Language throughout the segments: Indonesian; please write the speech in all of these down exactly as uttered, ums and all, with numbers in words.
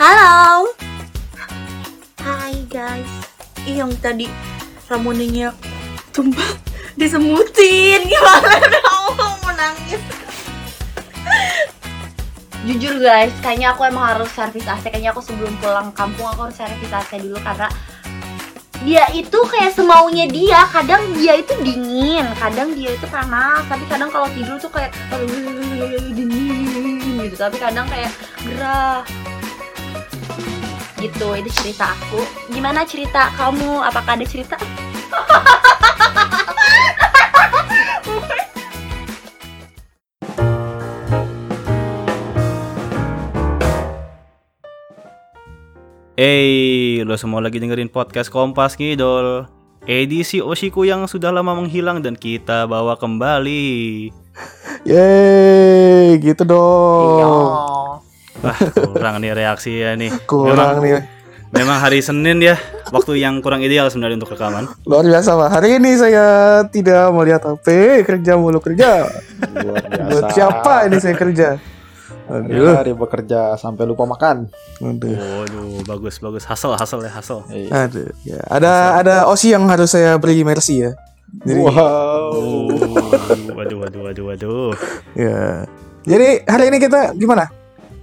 Halo. Hai guys. Ih, yang tadi ramonenya tumpah disemutin. Gimana dong, menangis. Jujur guys, kayaknya aku emang harus servis A C. Kayaknya aku sebelum pulang kampung aku harus servis A C dulu, karena dia itu kayak semaunya dia. Kadang dia itu dingin, kadang dia itu panas, tapi kadang kalau tidur tuh kayak dingin gitu, tapi kadang kayak gerah gitu. Itu cerita aku. Gimana cerita kamu? Apakah ada cerita? Hey, lo semua lagi dengerin podcast Kompas Ngidol, edisi Oshiku yang sudah lama menghilang dan kita bawa kembali. Yeay, gitu dong. Wah, kurang nih reaksinya nih. Kurang memang, nih. Memang hari Senin ya, waktu yang kurang ideal sebenarnya untuk rekaman. Luar biasa, Pak. Hari ini saya tidak melihat H P, kerja mulu kerja. Luar biasa. Buat siapa ini saya kerja? Aduh, hari bekerja sampai lupa makan. Aduh, waduh, bagus bagus, hasil hasil ya hasil. Aduh, ya. Ada hasil. Ada Osi yang harus saya beri mercy ya. Jadi, wow. Waduh waduh waduh waduh. Ya. Jadi hari ini kita gimana?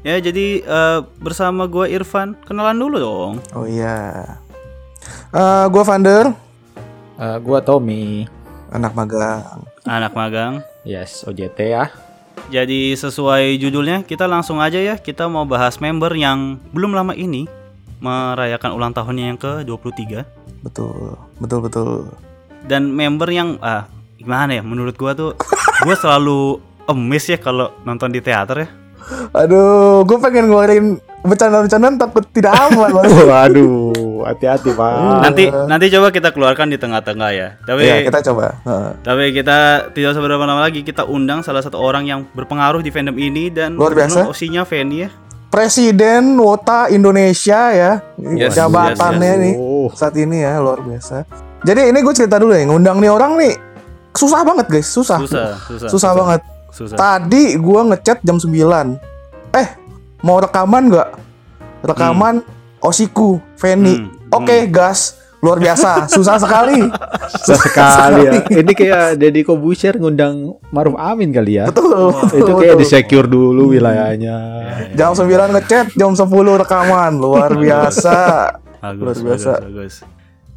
Ya jadi uh, bersama gue Irfan, kenalan dulu dong. Oh iya. Uh, gue Vander. Uh, gue Tommy. Anak magang. Anak magang. Yes, O J T ya. Jadi sesuai judulnya, kita langsung aja ya. Kita mau bahas member yang belum lama ini merayakan ulang tahunnya yang ke dua puluh tiga. Betul, betul-betul. Dan member yang, ah, gimana ya, menurut gua tuh gua selalu amazed ya kalau nonton di teater ya. Aduh, gua pengen ngeluarin bercanda-bercandaan takut tidak aman. Waduh, hati-hati Pak. Nanti nanti coba kita keluarkan di tengah-tengah ya. Tapi ya, kita coba. Tapi kita tidak seberapa lama lagi kita undang salah satu orang yang berpengaruh di fandom ini dan O C-nya Fanny ya. Presiden Wota Indonesia ya. Yes, jabatannya yes, yes. Nih saat ini ya, luar biasa. Jadi ini gue cerita dulu ya, ngundang nih orang nih susah banget guys, susah. Susah, susah, susah, susah banget. Susah. Tadi gue ngechat jam sembilan. Eh, mau rekaman gak? Rekaman hmm. Oshiku, Fanny hmm. Oke okay, hmm. gas, luar biasa. Susah sekali. Susah sekali ya. Ini kayak Deddy Kobusier ngundang Maruf Amin kali ya. Betul. Oh, itu kayak betul. Disecure dulu wilayahnya. hmm. Jam sembilan ngechat, jam sepuluh rekaman. Luar biasa. Bagus, luar biasa bagus, bagus.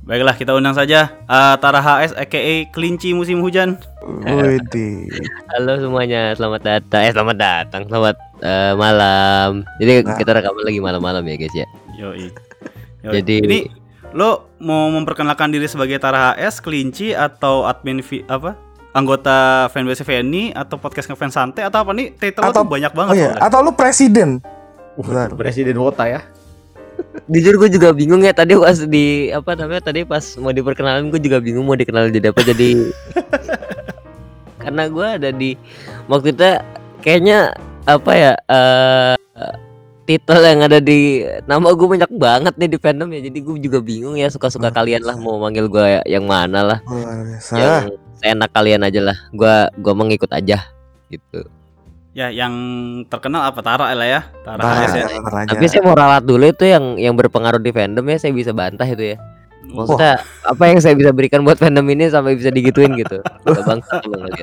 Baiklah, kita undang saja uh, Tara H S aka Kelinci Musim Hujan. Widih. Halo semuanya, selamat datang. Eh, selamat datang. Selamat uh, malam. Jadi nah. kita rekaman lagi malam-malam ya, guys ya. Yoi. Yoi. Jadi ini lo mau memperkenalkan diri sebagai Tara H S, Kelinci, atau admin v- apa? Anggota fanbase Fanny, atau podcast ngefans santai, atau apa nih? Title atau, tuh banyak banget. Oh iya. Atau lo presiden. Uh, presiden Wota ya. Jujur gue juga bingung ya, tadi pas di apa namanya tadi pas mau diperkenalkan gue juga bingung mau dikenalin jadi apa jadi karena gue ada di waktu itu kayaknya apa ya uh, titel yang ada di nama gue banyak banget nih di fandom ya, jadi gue juga bingung ya, suka-suka oh, kalian lah mau manggil gue yang mana lah, oh, yang seenak kalian aja lah, gue gue mengikut aja gitu. Ya, yang terkenal apa Tara lah ya. Tara H S ya. Tapi saya mau ralat dulu itu yang yang berpengaruh di fandom ya, saya bisa bantah itu ya. Maksudnya oh. apa yang saya bisa berikan buat fandom ini sampai bisa digituin gitu. Udah bangsa banget.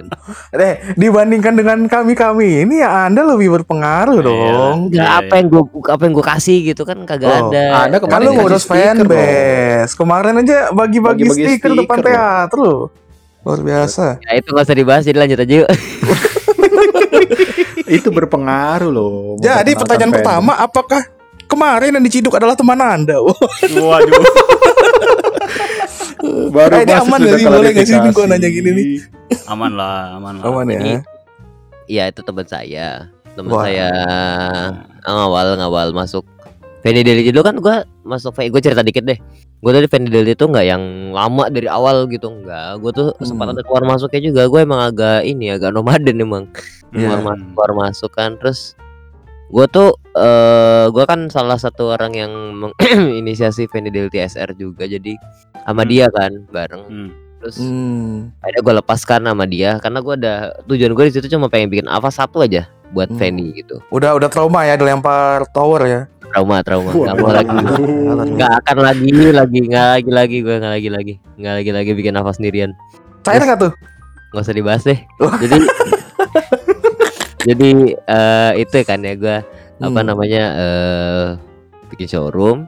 Eh, dibandingkan dengan kami-kami ini ya Anda lebih berpengaruh dong. Enggak ya, ya, apa yang gua apa yang gua kasih gitu kan kagak oh, ada. Anda kemarin lu ngurus fanbase. Kemarin aja bagi-bagi, bagi-bagi stiker, stiker depan teater lu. Luar biasa. Ya itu enggak usah dibahas, jadi lanjut aja yuk. Itu berpengaruh loh. Jadi pertanyaan fan. Pertama, apakah kemarin yang diciduk adalah teman Anda? Waduh. Baru eh, masuk aman dari boleh nggak sih gue nanya gini nih? Aman lah, aman lah. Aman ya. Iya itu teman saya, teman wow. saya ngawal-ngawal masuk. Fanny Daily dulu kan gue masuk, gue cerita dikit deh. Gue dari Fanny Daily itu nggak yang lama dari awal gitu, nggak. Gue tuh sempat ada keluar masuknya juga. Gue emang agak ini, agak nomaden emang. Yeah. Keluar masuk kan, terus gue tuh uh, gue kan salah satu orang yang menginisiasi Fanny Daily T S R juga, jadi sama hmm. dia kan bareng hmm. terus hmm. akhirnya gue lepaskan sama dia karena gue ada tujuan gue di situ cuma pengen bikin apa satu aja buat hmm. Fanny gitu. Udah udah trauma ya dilempar tower ya. trauma trauma nggak mau lagi nggak akan lagi lagi nggak lagi lagi gue nggak lagi lagi nggak lagi lagi bikin nafas sendirian. Cair nggak tuh? Nggak usah dibahas deh. Jadi jadi uh, itu kan ya gue hmm. apa namanya uh, bikin showroom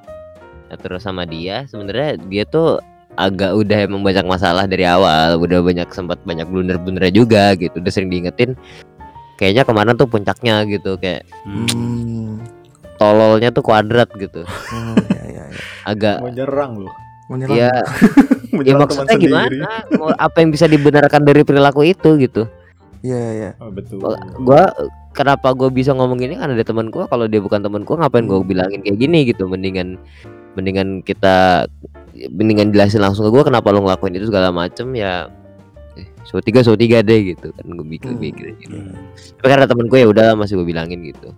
ya, terus sama dia sebenarnya dia tuh agak udah emang banyak masalah dari awal, udah banyak sempat banyak blunder-blundernya juga gitu, udah sering diingetin. Kayaknya kemarin tuh puncaknya gitu kayak hmm. tololnya tuh kuadrat gitu. Hmm, ya, ya, ya. Agak menyerang loh. Menyerang. Ya, ya maksudnya gimana? Mau apa yang bisa dibenarkan dari perilaku itu gitu? Iya ya. Oh, betul. Gua kenapa gue bisa ngomong gini karena ada teman gue, kalau dia bukan teman gue ngapain gue bilangin kayak gini gitu. Mendingan mendingan kita mendingan jelasin langsung ke gue kenapa lo ngelakuin itu segala macem ya. So tiga so tiga deh gitu kan gue mikir-mikir gitu. Hmm. Tapi karena temen gue ya udah masih gue bilangin gitu.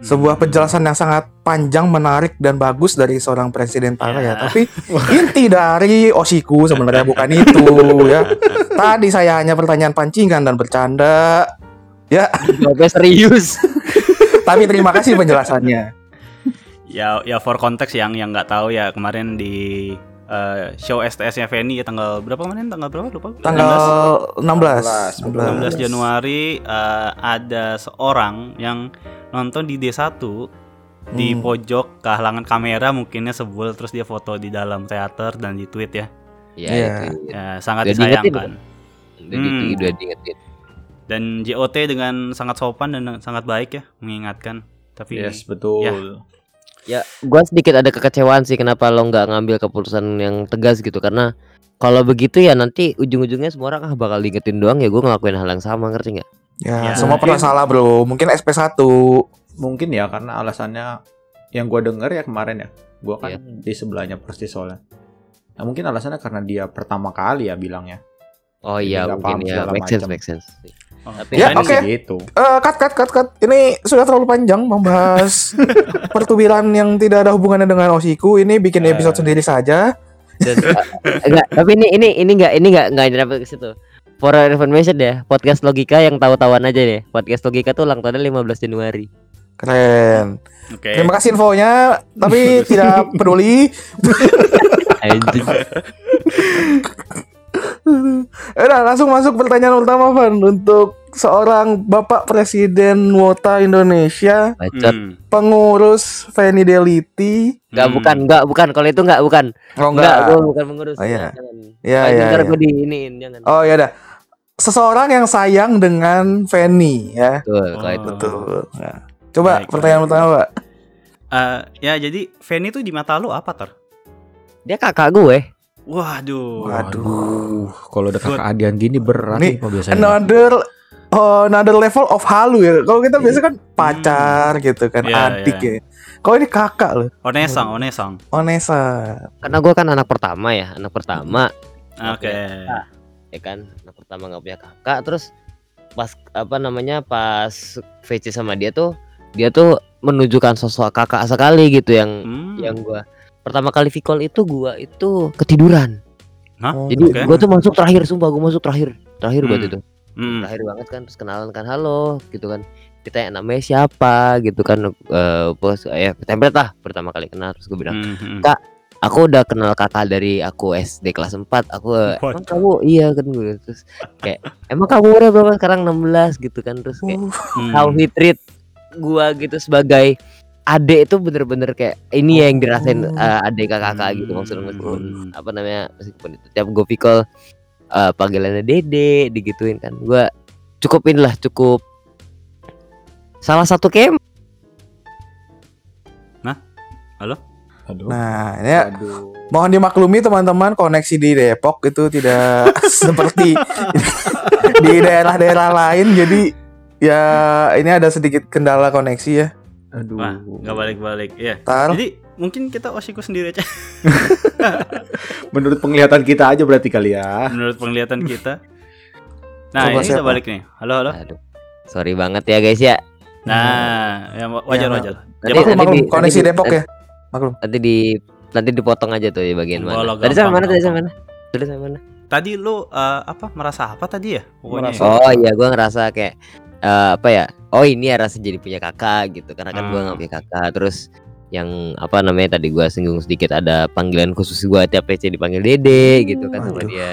Sebuah penjelasan yang sangat panjang, menarik dan bagus dari seorang presiden Tara ya. ya. Tapi inti dari Oshiku sebenarnya bukan itu ya. Tadi saya hanya pertanyaan pancingan dan bercanda. Ya. Jawabnya serius. Tapi terima kasih penjelasannya. Ya ya for konteks yang yang nggak tahu ya kemarin di Uh, show S T S-nya Feni ya tanggal berapa kemarin? Tanggal berapa lupa? Tanggal enam belas. enam belas Januari uh, ada seorang yang nonton di D satu hmm. di pojok kehalangan kamera mungkinnya sebul, terus dia foto di dalam teater dan di tweet ya. Iya. Yeah. Yeah, sangat disayangkan. Udah hmm. diingetin. Dan J O T dengan sangat sopan dan sangat baik ya mengingatkan. Tapi yes, betul. Ya, Ya, gue sedikit ada kekecewaan sih kenapa lo nggak ngambil keputusan yang tegas gitu, karena kalau begitu ya nanti ujung-ujungnya semua orang ah bakal diingetin doang ya gue ngelakuin hal yang sama, ngerti nggak? Ya, ya semua pernah salah bro, mungkin S P satu mungkin ya karena alasannya yang gue denger ya kemarin ya, gue kan ya. Di sebelahnya persis soalnya. Nah mungkin alasannya karena dia pertama kali ya bilangnya. Oh iya mungkin ya, make sense, make sense. Oh, ya oke, okay. gitu. uh, cut cut cut cut. Ini sudah terlalu panjang membahas pertubiran yang tidak ada hubungannya dengan Oshiku. Ini bikin uh, episode sendiri saja. Dan, uh, enggak, tapi ini ini ini enggak ini enggak enggak nyerap ke situ. For information ya, podcast logika yang tahu-tahuan aja deh. Podcast logika tuh ulang tahunnya lima belas Januari. Keren. Okay. Terima kasih infonya, tapi tidak peduli. Anjing. Udah langsung masuk pertanyaan utama Van untuk seorang Bapak Presiden Wota Indonesia, hmm. pengurus Feni Delity. Enggak hmm. bukan, enggak bukan. Kalau itu enggak bukan. Oh, enggak, enggak gua bukan pengurus. Oh, iya. Ya, ya, ya. Diinin, jangan. Oh ya udah. Seseorang yang sayang dengan Feni ya. Betul, oh. itu. Betul. Nah. Coba baik, pertanyaan baik. utama, Pak. Uh, ya jadi Feni tuh di mata lu apa, Ter? Dia kakak gue. Waduh, waduh, kalau udah kakak adian gini berat nih kok biasanya. Another, uh, another level of halu ya. Kalau kita biasa kan pacar hmm. gitu kan, yeah, adik yeah. ya. Kalau ini kakak loh. Onesang, onesang. Onesang. Karena gue kan anak pertama ya, anak pertama. Oke. Okay. Ya kan, anak pertama nggak punya kakak. Terus pas apa namanya pas V C sama dia tuh, dia tuh menunjukkan sosok kakak sekali gitu yang hmm. yang gue. Pertama kali V-call itu gua itu ketiduran. Hah? Jadi okay. gua tuh masuk terakhir, sumpah gua masuk terakhir. Terakhir hmm. banget itu. Hmm. Terakhir banget kan, terus kenalan kan, halo gitu kan. Ditanya namanya siapa gitu kan, uh, bos ya template lah pertama kali kenal, terus gua bilang, hmm. "Kak, aku udah kenal kakak dari aku S D kelas empat. Aku emang kamu iya kan gue terus kayak emang kamu udah berapa sekarang enam belas gitu kan terus kayak uh. how he treat gua gitu sebagai adek itu bener-bener kayak ini ya yang dirasain oh. uh, adek kakak gitu maksudnya meskipun apa namanya meskipun itu tiap gue pikol uh, panggilannya dede digituin kan gue cukupin lah cukup salah satu kem. Nah, halo. Aduh. Nah ini Aduh. Mohon dimaklumi teman-teman koneksi di Depok itu tidak seperti di daerah-daerah lain jadi ya ini ada sedikit kendala koneksi ya. Aduh, wah, gak balik-balik ya. Tar. Jadi mungkin kita Oshiku sendiri aja. Menurut penglihatan kita aja berarti kali ya. Menurut penglihatan kita. Nah, coba ini udah balik nih. Halo, halo. Aduh. Sorry banget ya guys ya. Nah, wajar-wajar. Ya, maklum, maklum. Koneksi nanti, Depok ya. Maklum. Nanti di nanti dipotong aja tuh di bagian oh, mana. Tadi sama mana? Tadi sama mana? Tadi sama mana? Tadi lu uh, apa merasa apa tadi ya? Pokoknya. Merasa. Oh iya, gua ngerasa kayak Uh, apa ya? Oh ini ya rasa jadi punya kakak gitu karena kan hmm. gue nggak punya kakak. Terus yang apa namanya tadi gue singgung sedikit, ada panggilan khusus gue tiap P C dipanggil Dede gitu kan. Aduh. Sama dia.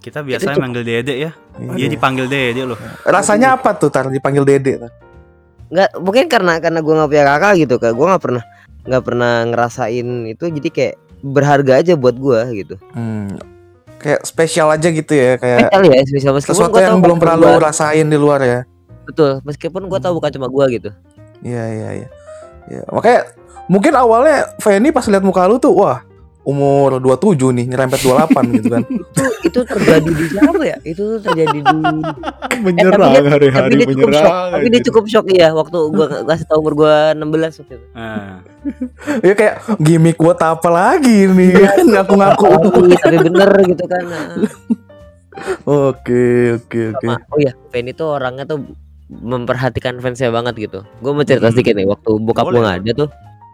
Kita biasanya manggil Dede ya. Aduh. Dia dipanggil Dede loh. Rasanya apa tuh tar dipanggil Dede? Nggak, mungkin karena karena gue nggak punya kakak gitu, kayak gue nggak pernah nggak pernah ngerasain itu, jadi kayak berharga aja buat gue gitu. Hmm. Kayak spesial aja gitu ya, kayak spesial ya, spesial sesuatu gua yang tahu belum pernah lu rasain di luar ya. Betul, meskipun gue tahu bukan cuma gue gitu. Iya iya iya. Ya, makanya mungkin awalnya Feni pas lihat muka lu tuh, wah umur dua puluh tujuh nih nyerempet dua puluh delapan gitu kan. Itu itu terjadi di siapa ya? Itu terjadi di menyerang eh, hari-hari tapi menyerang. Shock, tapi dia cukup shock ya waktu gua kasih tahu umur gua enam belas waktu itu. Heeh. Ya kayak gimmick buat apa lagi nih? Ngaku-ngaku tapi bener gitu kan. Oke, oke, oke. Oh iya, Feni tuh orangnya tuh memperhatikan fansnya banget gitu. Gue mau cerita sedikit nih, waktu bokap gue nggak ada tuh,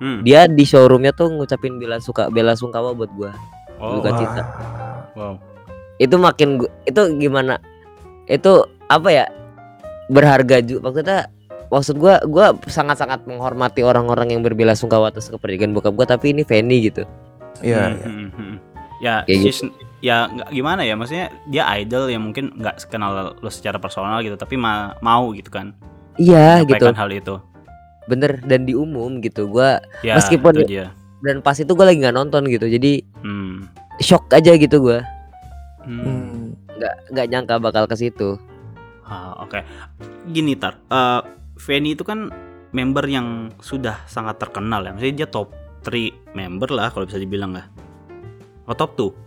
hmm. dia di showroomnya tuh ngucapin bela suka bela sungkawa buat gue, oh, duka cita. Wow. Itu makin gua, itu gimana? Itu apa ya? Berharga juga. Maksudnya, maksud gue, gue sangat-sangat menghormati orang-orang yang berbela sungkawa atas kepergian bokap gue. Tapi ini Fanny gitu. Iya. Hmm. Ya. Ya. Gitu. Ya nggak gimana ya, maksudnya dia idol yang mungkin nggak kenal lo secara personal gitu, tapi ma- mau gitu kan. Iya gitu. Sampaikan hal itu. Bener, dan di umum gitu, gue ya, meskipun dan pas itu gue lagi nggak nonton gitu, jadi hmm. shock aja gitu gue. Hmm. Nggak nggak nyangka bakal ke situ. Ah, oke. Okay. Gini tar, uh, Fanny itu kan member yang sudah sangat terkenal ya, maksudnya dia top tiga member lah kalau bisa dibilang lah. Oh, top dua.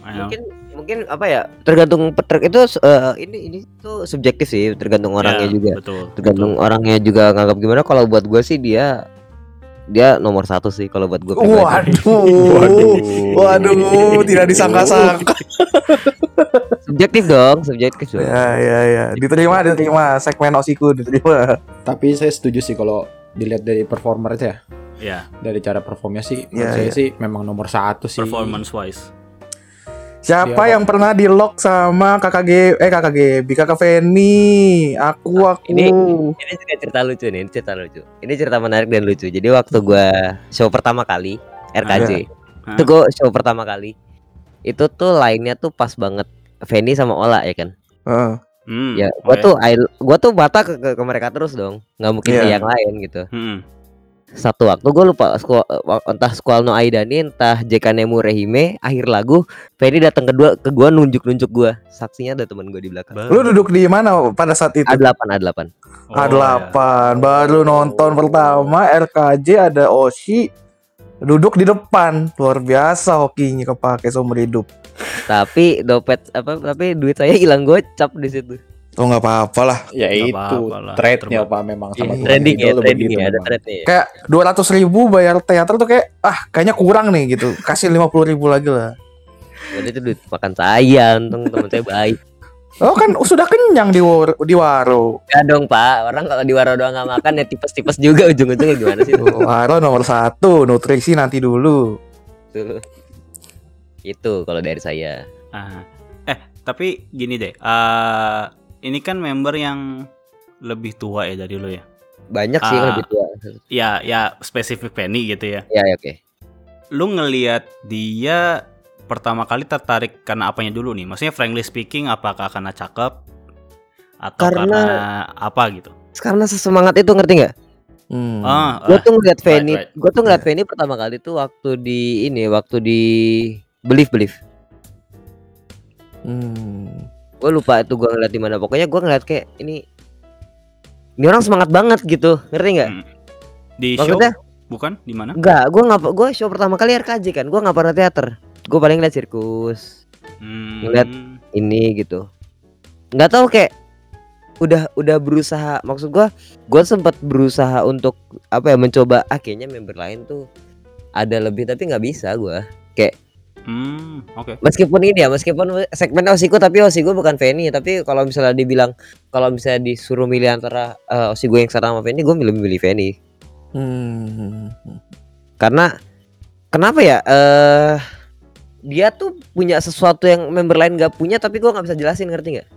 Mungkin mungkin apa ya, tergantung peter itu uh, ini ini tuh subjektif sih, tergantung orangnya yeah, juga betul, tergantung betul. Orangnya juga nganggap gimana. Kalau buat gue sih dia dia nomor satu sih kalau buat gue. Waduh waduh, waduh tidak disangka-sangka. Subjektif dong, subjektif dong. Ya ya ya, diterima diterima segmen Osiku diterima. Tapi saya setuju sih kalau dilihat dari performer itu ya, ya dari cara performnya sih ya, saya ya. Sih memang nomor satu sih performance wise. Siapa dia yang apa? Pernah di-lock sama K K G eh K K G B Kakak Feni? Aku aku. Ini ini juga cerita lucu nih, ini cerita lucu. Ini cerita menarik dan lucu. Jadi waktu gua show pertama kali R K J. Ah, ya. Itu gua show pertama kali. Itu tuh line-nya tuh pas banget Feni sama Ola ya kan? Heeh. Uh, ya, gua okay. tuh I, gua tuh bata ke, ke, ke mereka terus dong. Enggak mungkin yeah. ke yang lain gitu. Hmm. Satu waktu gue lupa sku, entah Squalno Aidani entah J K Nemu Rehime, akhir lagu Feni datang kedua ke gue, nunjuk-nunjuk gue, saksinya ada teman gue di belakang. Lu duduk di mana pada saat itu? A delapan A delapan A delapan baru nonton pertama R K J, ada Oshi duduk di depan, luar biasa hokinya kepake seumur hidup. Tapi dompet apa tapi duit saya hilang gocap di situ. Oh nggak apa-apa lah. Ya gak itu trade-nya apa memang sama yeah, trading ya, trading ya, ada trade-nya. Kayak dua ratus ribu bayar teater tuh kayak ah kayaknya kurang nih gitu. Kasih lima puluh ribu lagi lah. Jadi itu duit makan saya, teman-teman saya baik. Oh kan sudah kenyang di war- di waro. Ya dong Pak, orang kalau di waro doang nggak makan ya tipes-tipes juga ujung-ujungnya gimana sih? Waro nomor satu, nutrisi nanti dulu. Tuh. Itu kalau dari saya. Ah. Eh tapi gini deh. Uh... Ini kan member yang lebih tua ya dari lo ya? Banyak sih uh, yang lebih tua. Ya, ya spesifik Fanny gitu ya? Ya, ya oke. Okay. Lo ngelihat dia pertama kali tertarik karena apanya dulu nih? Maksudnya frankly speaking, apakah karena cakep? Atau karena, karena apa gitu? Karena sesemangat itu, ngerti gak? Hmm. Ah, gue tuh ngeliat Fanny, right, right. gue tuh ngeliat Fanny pertama kali tuh waktu di ini, waktu di Believe Believe. Hmm. Gue lupa itu gue ngeliat di mana, pokoknya gue ngeliat kayak ini ini orang semangat banget gitu, ngerti nggak? Hmm. Di maksudnya, show bukan di mana? Enggak, gue nggak gue show pertama kali R K J kan, gue nggak pernah teater, gue paling ngeliat sirkus, hmm. ngeliat ini gitu, nggak tahu kayak udah udah berusaha, maksud gue gue sempat berusaha untuk apa ya, mencoba akhirnya member lain tuh ada lebih tapi nggak bisa gue kayak. Hmm, oke. Okay. Meskipun ini ya, meskipun segmen Osiku, tapi Osiku bukan Fanny. Tapi kalau misalnya dibilang, kalau misalnya disuruh milih antara uh, Osiku yang sekarang sama Fanny, gue lebih milih Fanny. Hmm. Karena kenapa ya? Uh, dia tuh punya sesuatu yang member lain nggak punya, tapi gue nggak bisa jelasin, ngerti nggak?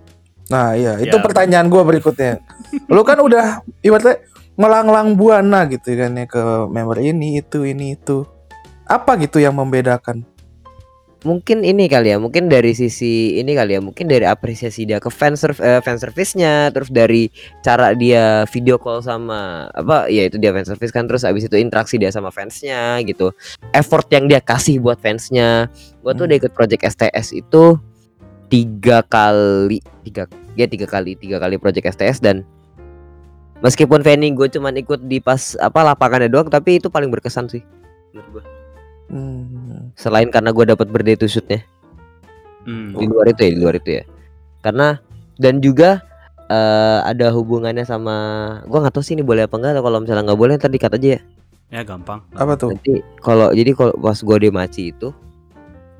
Nah, iya, itu ya. Pertanyaan gue berikutnya. Lu kan udah ibaratnya melanglang buana gitu kan ya, ke member ini itu ini itu. Apa gitu yang membedakan? Mungkin ini kali ya, mungkin dari sisi ini kali ya, mungkin dari apresiasi dia ke fan serv- uh, fan service-nya, terus dari cara dia video call sama apa ya itu dia fan service kan, terus abis itu interaksi dia sama fansnya gitu, effort yang dia kasih buat fansnya. Gua tuh hmm. udah ikut project S T S itu tiga kali tiga ya tiga kali tiga kali project S T S, dan meskipun Fanny gue cuman ikut di pas apa lapangannya doang, tapi itu paling berkesan sih menurut gue. Hmm. Selain karena gue dapat birthday to shoot-nya hmm. di luar itu ya, di luar itu ya. Karena dan juga uh, ada hubungannya sama, gue nggak tahu sih ini boleh apa enggak, atau kalau misalnya nggak boleh ntar dikat aja ya. Ya gampang. Apa tuh? Nanti kalau jadi kalau pas gue di Maci itu,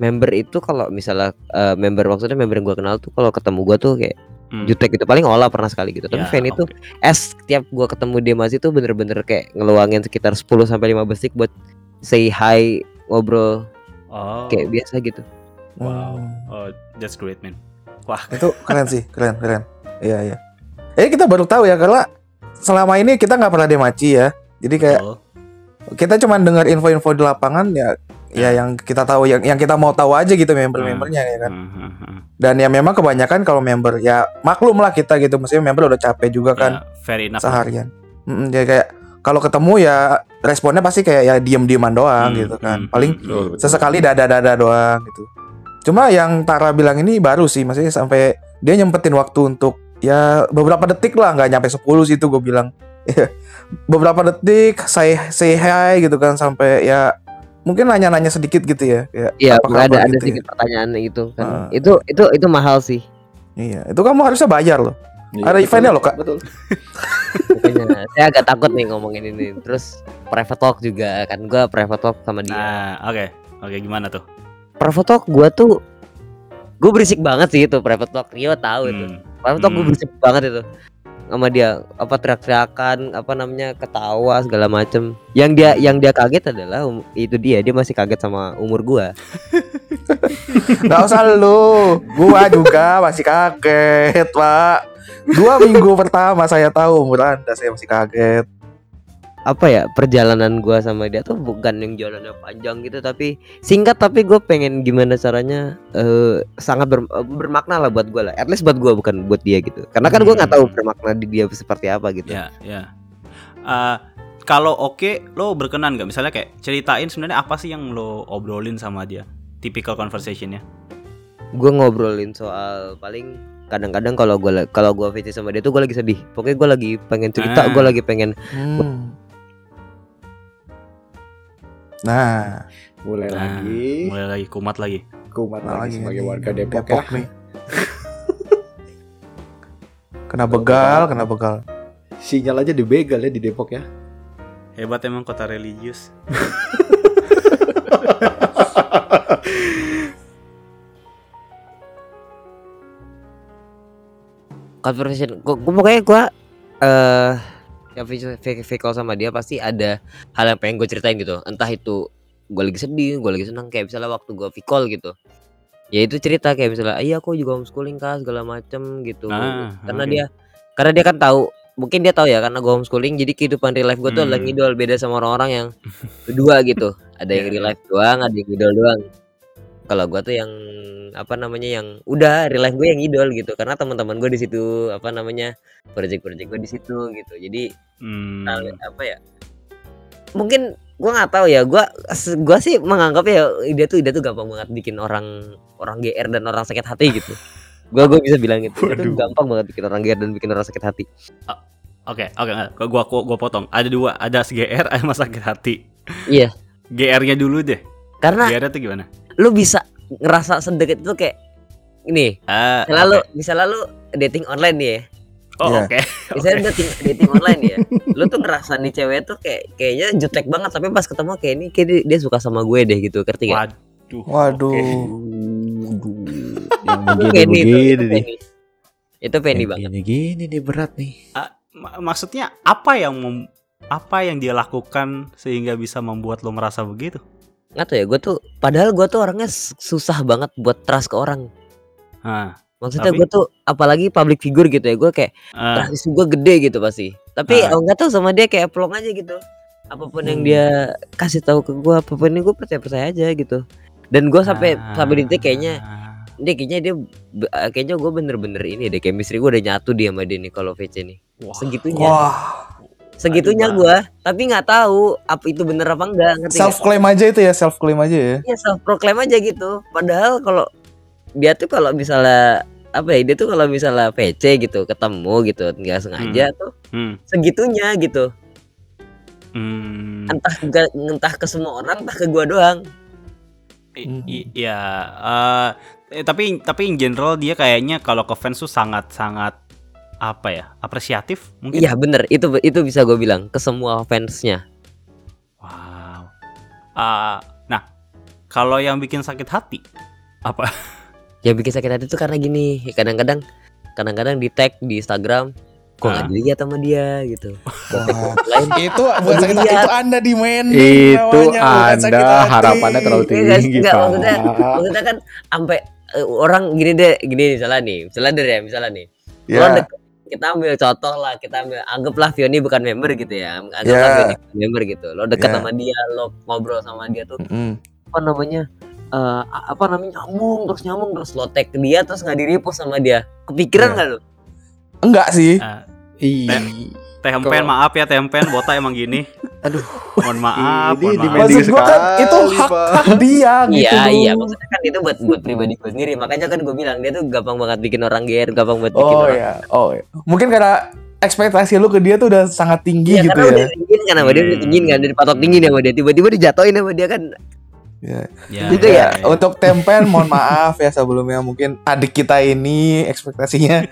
member itu kalau misalnya uh, member maksudnya member yang gue kenal tuh kalau ketemu gue tuh kayak hmm. jutek gitu, paling olah pernah sekali gitu. Tapi ya, Fanny okay. tuh es tiap gue ketemu di Maci tuh bener-bener kayak ngeluangin sekitar sepuluh sampai lima belas detik buat say hi, ngobrol oh. kayak biasa gitu. Wow, oh, that's great man. Wah, itu keren sih, keren keren. Iya iya. Eh kita baru tahu ya, karena selama ini kita nggak pernah demaci ya. Jadi kayak oh. kita cuma dengar info-info di lapangan ya, ya hmm. yang kita tahu, yang yang kita mau tahu aja gitu member-membernya ya kan. Hmm. Hmm. Dan ya memang kebanyakan kalau member ya maklum lah kita gitu, maksudnya member udah capek juga kan ya, seharian. Heeh, jadi kayak kalau ketemu ya responnya pasti kayak ya diem-dieman doang hmm, gitu kan. Paling hmm, sesekali dada-dada doang gitu. Cuma yang Tara bilang ini baru sih, maksudnya sampai dia nyempetin waktu untuk ya beberapa detik lah, gak nyampe sepuluh sih itu gue bilang. Beberapa detik say, say hi gitu kan, sampai ya mungkin nanya-nanya sedikit gitu ya. Iya, ada, ada gitu sedikit ya pertanyaan gitu kan. Ah, itu ya. itu itu mahal sih. Iya, itu kamu harusnya bayar loh. Ya, ada eventnya loh kak. Betul. Makanya, saya agak takut nih ngomongin ini. Terus private talk juga kan, gue private talk sama dia. Nah, oke, okay. oke okay, gimana tuh? Private talk gue tuh, gue berisik banget sih itu private talk. Rio tahu hmm. itu. Private talk hmm. gue berisik banget itu sama dia. Apa teriak-teriakan, apa namanya ketawa segala macem. Yang dia yang dia kaget adalah um, itu dia dia masih kaget sama umur gue. Gak usah lu, gue juga masih kaget pak. Dua minggu pertama saya tahu umur anda, saya masih kaget. Apa ya, perjalanan gue sama dia tuh bukan yang jalannya panjang gitu, tapi singkat, tapi gue pengen gimana caranya uh, sangat ber, uh, bermakna lah buat gue lah, at least buat gue, bukan buat dia gitu. Karena kan gue nggak tahu bermakna di dia seperti apa gitu. Ya, ya. Uh, kalau oke, okay, lo berkenan nggak misalnya kayak ceritain sebenarnya apa sih yang lo obrolin sama dia? Typical conversationnya? Gue ngobrolin soal paling, kadang-kadang kalau gue kalau gue V C sama dia tuh gue lagi sedih, pokoknya gue lagi pengen cerita, ah. gue lagi pengen hmm. nah mulai nah, lagi mulai lagi kumat lagi kumat nah, lagi sebagai warga Depok, Depok nih. kena begal kena begal sinyal aja dibegal ya di Depok ya, hebat emang kota religius. Conversation, gue pokoknya gue uh, yang V K sama dia pasti ada hal yang pengen gue ceritain gitu. Entah itu gue lagi sedih, gue lagi senang, kayak misalnya waktu gue V K gitu, ya itu cerita kayak misalnya, iya aku juga homeschooling kah segala macem gitu. Ah, karena okay. dia, karena dia kan tahu, mungkin dia tahu ya karena gue homeschooling, jadi kehidupan real life gue tuh hmm. lagi idol beda sama orang-orang yang kedua gitu. Ada yang real life doang, ada yang idol doang. Kalau gue tuh yang apa namanya yang udah real life gue yang idol gitu, karena teman-teman gue di situ, apa namanya project-project gue di situ gitu. Jadi hmm. nah, apa ya, mungkin gue nggak tahu ya, gue gue sih menganggap ya dia tuh dia tuh gampang banget bikin orang orang G R dan orang sakit hati gitu. gue gue bisa bilang gitu, dia tuh gampang banget bikin orang G R dan bikin orang sakit hati. Oke oke oke, gue gue potong. Ada dua, ada G R, ada sakit hati. Iya. G R-nya dulu deh. Karena G R-nya tuh gimana? Lu bisa ngerasa sedekat itu kayak ini, uh, selalu okay. bisa lalu dating online nih ya. Oh oke. Okay. Misalnya okay. dating dating online ya. Lu tuh ngerasa nih cewek tuh kayak kayaknya jutek banget, tapi pas ketemu kayak ini kayak dia, dia suka sama gue deh gitu, ngerti gak? Waduh. Waduh. Okay. Waduh. Gini nih. Itu Penny banget. Gini gini nih berat nih. Uh, mak- maksudnya apa yang mem- apa yang dia lakukan sehingga bisa membuat lo merasa begitu? Nggak tahu ya, gue tuh padahal gue tuh orangnya susah banget buat trust ke orang. Hah. Maksudnya Tapi? gue tuh apalagi public figure gitu ya, gue kayak Ah. rahasia gue gede gitu pasti. Tapi Ah. nggak tahu sama dia kayak plong aja gitu. Apapun yang Hmm. dia kasih tahu ke gue, apapun ini gue percaya percaya aja gitu. Dan gue sampai sampai di titik kayaknya Ah. dia kayaknya dia be- eh, kayaknya gue bener-bener ini deh, chemistry gue udah nyatu dia sama dia nih kalau V C nih. Wah. Segitunya, Wah, Aduh segitunya bang. gue. Tapi nggak tahu apa itu bener apa enggak, ngerti nggak? self claim aja itu ya, self claim aja ya. Iya, self proclaim aja gitu. Padahal kalau dia tuh kalau misalnya apa ya, dia tuh kalau misalnya V C gitu ketemu gitu nggak Hmm. sengaja tuh Hmm. segitunya gitu, Hmm. entah ke, entah ke semua orang entah ke gua doang. I- i- Mhm. Ya, eh, eh, tapi tapi in general dia kayaknya kalau ke fans tuh sangat sangat apa ya, apresiatif mungkin. Iya bener, itu itu bisa gua bilang ke semua fansnya. Wow. Ah, nah, kalau yang bikin sakit hati apa? Ya bikin sakit hati tuh karena gini, ya kadang-kadang kadang-kadang di tag di Instagram kok nggak Ah. dilihat sama dia gitu, gua tag Wah, yang lain itu kok bukan sakit hati, itu dilihat. Anda dimainin Itu namanya, bukan sakit Anda hati. harapannya terlalu Iya guys, tinggi, nggak maksudnya Pak. maksudnya kan sampai eh, orang gini deh, gini misalnya nih, misalnya deh ya, misalnya nih, lo Ya, deket, kita ambil contoh lah, kita ambil anggaplah Vioni bukan member gitu ya, anggaplah Vioni ya, bukan member gitu, lo deket sama ya. dia, lo ngobrol sama dia tuh Mm-mm. apa namanya eh, a- apa namanya nyambung terus nyambung terus lo tag ke dia terus nggak di-repost sama dia, kepikiran Ya. nggak lo? Enggak sih. Eh, teh Ih, Tempen, kok maaf ya Tempen, botak emang gini. aduh, Mohon maaf, ini mohon maaf. demanding Maksud gua kan itu sekali, hak Pak. hak dia Iya gitu iya loh. maksudnya kan itu buat buat pribadi gue sendiri, makanya kan gue bilang dia tuh gampang banget bikin orang GR, gampang banget bikin Oh orang. ya, oh ya. Mungkin karena ekspektasi lu ke dia tuh udah sangat Iya tinggi gitu karena udah ya. tinggiin kan sama dia, udah tinggiin kan, Hmm. dari patok tinggi nih sama dia, tiba-tiba dijatuhin sama dia kan Ya. Ya, gitu ya. ya, Ya, ya. untuk Tempen mohon maaf ya sebelumnya, mungkin adik kita ini ekspektasinya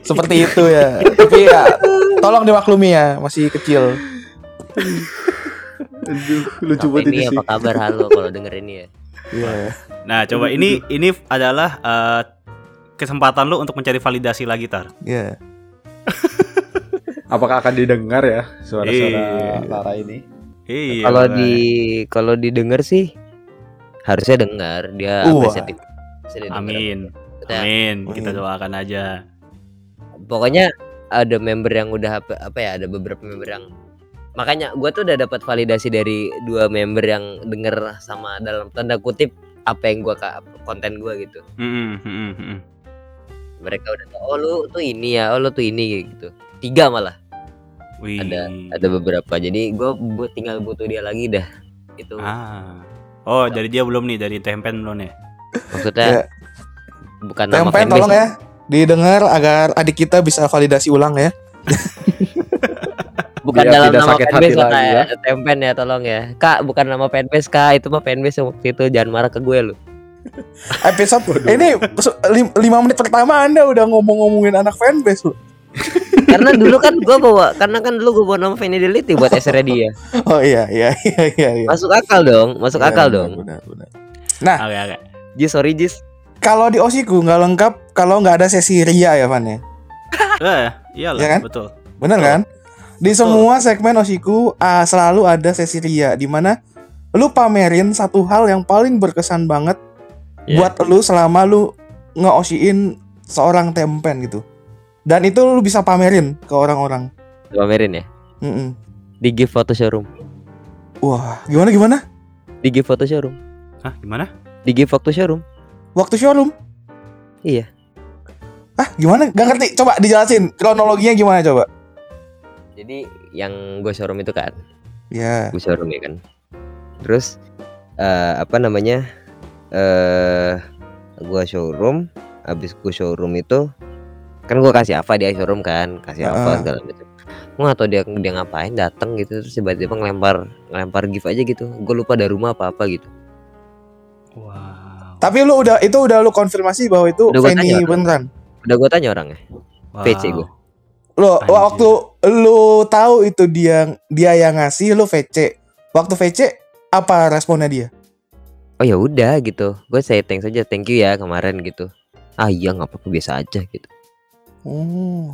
seperti itu ya. Tapi ya tolong dimaklumi ya, masih kecil. Aduh, lucu Kak banget ini ini sih. apa kabar, halo kalau denger ini ya. Iya. Wah. Ya. Nah, coba Aduh, ini aduh. ini adalah eh, kesempatan lu untuk mencari validasi lagi Tar. Iya. Apakah akan didengar ya suara-suara Iya. Lara ini? Iya, Kalau di makanya. kalau didengar sih harusnya dengar, dia Wah. apresiatif. Harusnya didengar. Amin. Maksudnya, Amin. Kita Amin. doakan aja. pokoknya ada member yang udah apa, apa ya, ada beberapa member yang makanya gue tuh udah dapat validasi dari dua member yang denger sama dalam tanda kutip apa yang gue konten gue gitu. Mm-mm, mm-mm, mm-mm. Mereka udah tahu, oh lu tuh ini ya, oh lu tuh ini gitu. Tiga malah ada ada Wih. beberapa. Jadi gue buat tinggal butuh dia lagi dah. Itu Ah. Oh, dari dia belum nih, dari Tempen belum nih. maksudnya Ya. bukan nama Tempen tolong fanbase ya. ya didengar agar adik kita bisa validasi ulang ya. Bukan Biar dalam tidak nama sakit hati fanbase lah kak lagi ya. ya, Tempen ya tolong ya. Kak bukan nama fanbase kak, itu mah fanbase yang waktu itu, jangan marah ke gue lu. Episode Waduh. ini su- lim- lima menit pertama Anda udah ngomong-ngomongin anak fanbase loh. Karena dulu kan gue bawa, karena kan dulu gue bawa nama Vanity buat S R dia. Oh iya iya iya iya iya. Masuk akal dong, masuk Iya, akal benar dong. benar benar. Nah, Oke, oke. Jis sorry Jis. kalau di Osiku nggak lengkap kalau nggak ada sesi Ria ya Van ya. Eh, Iya iyalah, kan? betul. Bener Betul. kan? Di Betul. semua segmen Osiku ah, selalu ada sesi Ria di mana lu pamerin satu hal yang paling berkesan banget buat Ya. lu selama lu ngeosiin seorang Tempen gitu. Dan itu lu bisa pamerin ke orang-orang. Pamerin ya. Mm-mm. Di gift foto showroom. Wah, gimana gimana? Di gift foto showroom. Hah, gimana? Di gift foto showroom. Waktu showroom? Iya. Ah, gimana? Gak ngerti. Coba dijelasin kronologinya gimana coba? Jadi yang gue showroom itu kan, Ya. gue showroom ya kan. Terus eh, apa namanya? Eh gua showroom, habis gua showroom itu kan gua kasih apa dia showroom kan, kasih apa Heeh. segala macam. Gua nggak tahu dia dia ngapain datang gitu, terus tiba-tiba ngelempar ngelempar gift aja gitu. Gua lupa dari rumah apa apa gitu. Wow. Tapi lu udah itu udah lu konfirmasi bahwa itu Udah gua tanya Fanny orangnya. beneran. Udah gua tanya orangnya. V C Wow. gua. Lo waktu Anjir. lu tahu itu dia dia yang ngasih lu V C. Waktu V C apa responnya dia? Oh ya udah gitu. Gua say thanks aja, thank you ya kemarin gitu. Ah iya nggak apa-apa biasa aja gitu. Oh,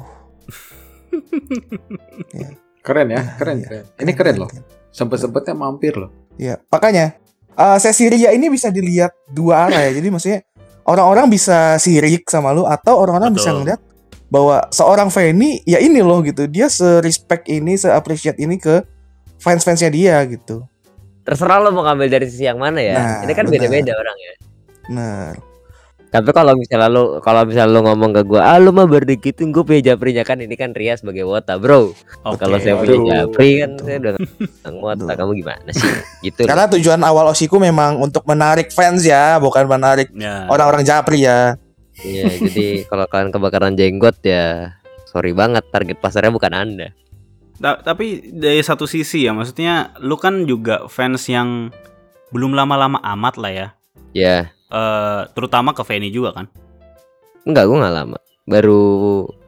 ya. Keren ya, Ya, keren, ya. keren. Ini Keren, keren keren, loh. keren. Sempet-sempetnya mampir loh. Ya, makanya eh, sesi Ria ini bisa dilihat dua arah ya. Jadi maksudnya orang-orang bisa sirik sama lu, atau orang-orang Betul. bisa ngeliat bahwa seorang Fanny ya ini loh gitu, dia se-respect ini, se-appreciate ini ke fans-fansnya dia gitu. Terserah lo mau ngambil dari sisi yang mana ya. Nah, ini kan bener. Beda-beda orang ya. Benar. Tapi kalau misalnya lo kalau misalnya lo ngomong ke gue, ah lo mah berdikitin gue punya Japrinya kan, ini kan Ria sebagai wota bro. Okay, kalau saya punya Japri kan saya udah ngomong wota, kamu gimana sih? Gitu. Karena tujuan awal Osiku memang untuk menarik fans ya, bukan menarik ya. Orang-orang Japri ya. Iya, jadi kalau kalian kebakaran jenggot ya, sorry banget target pasarnya bukan anda. Ta- tapi dari satu sisi ya, maksudnya lu kan juga fans yang belum lama-lama amat lah ya. Iya. Yeah. Uh, terutama ke Fanny juga kan? Enggak, gue nggak lama. Baru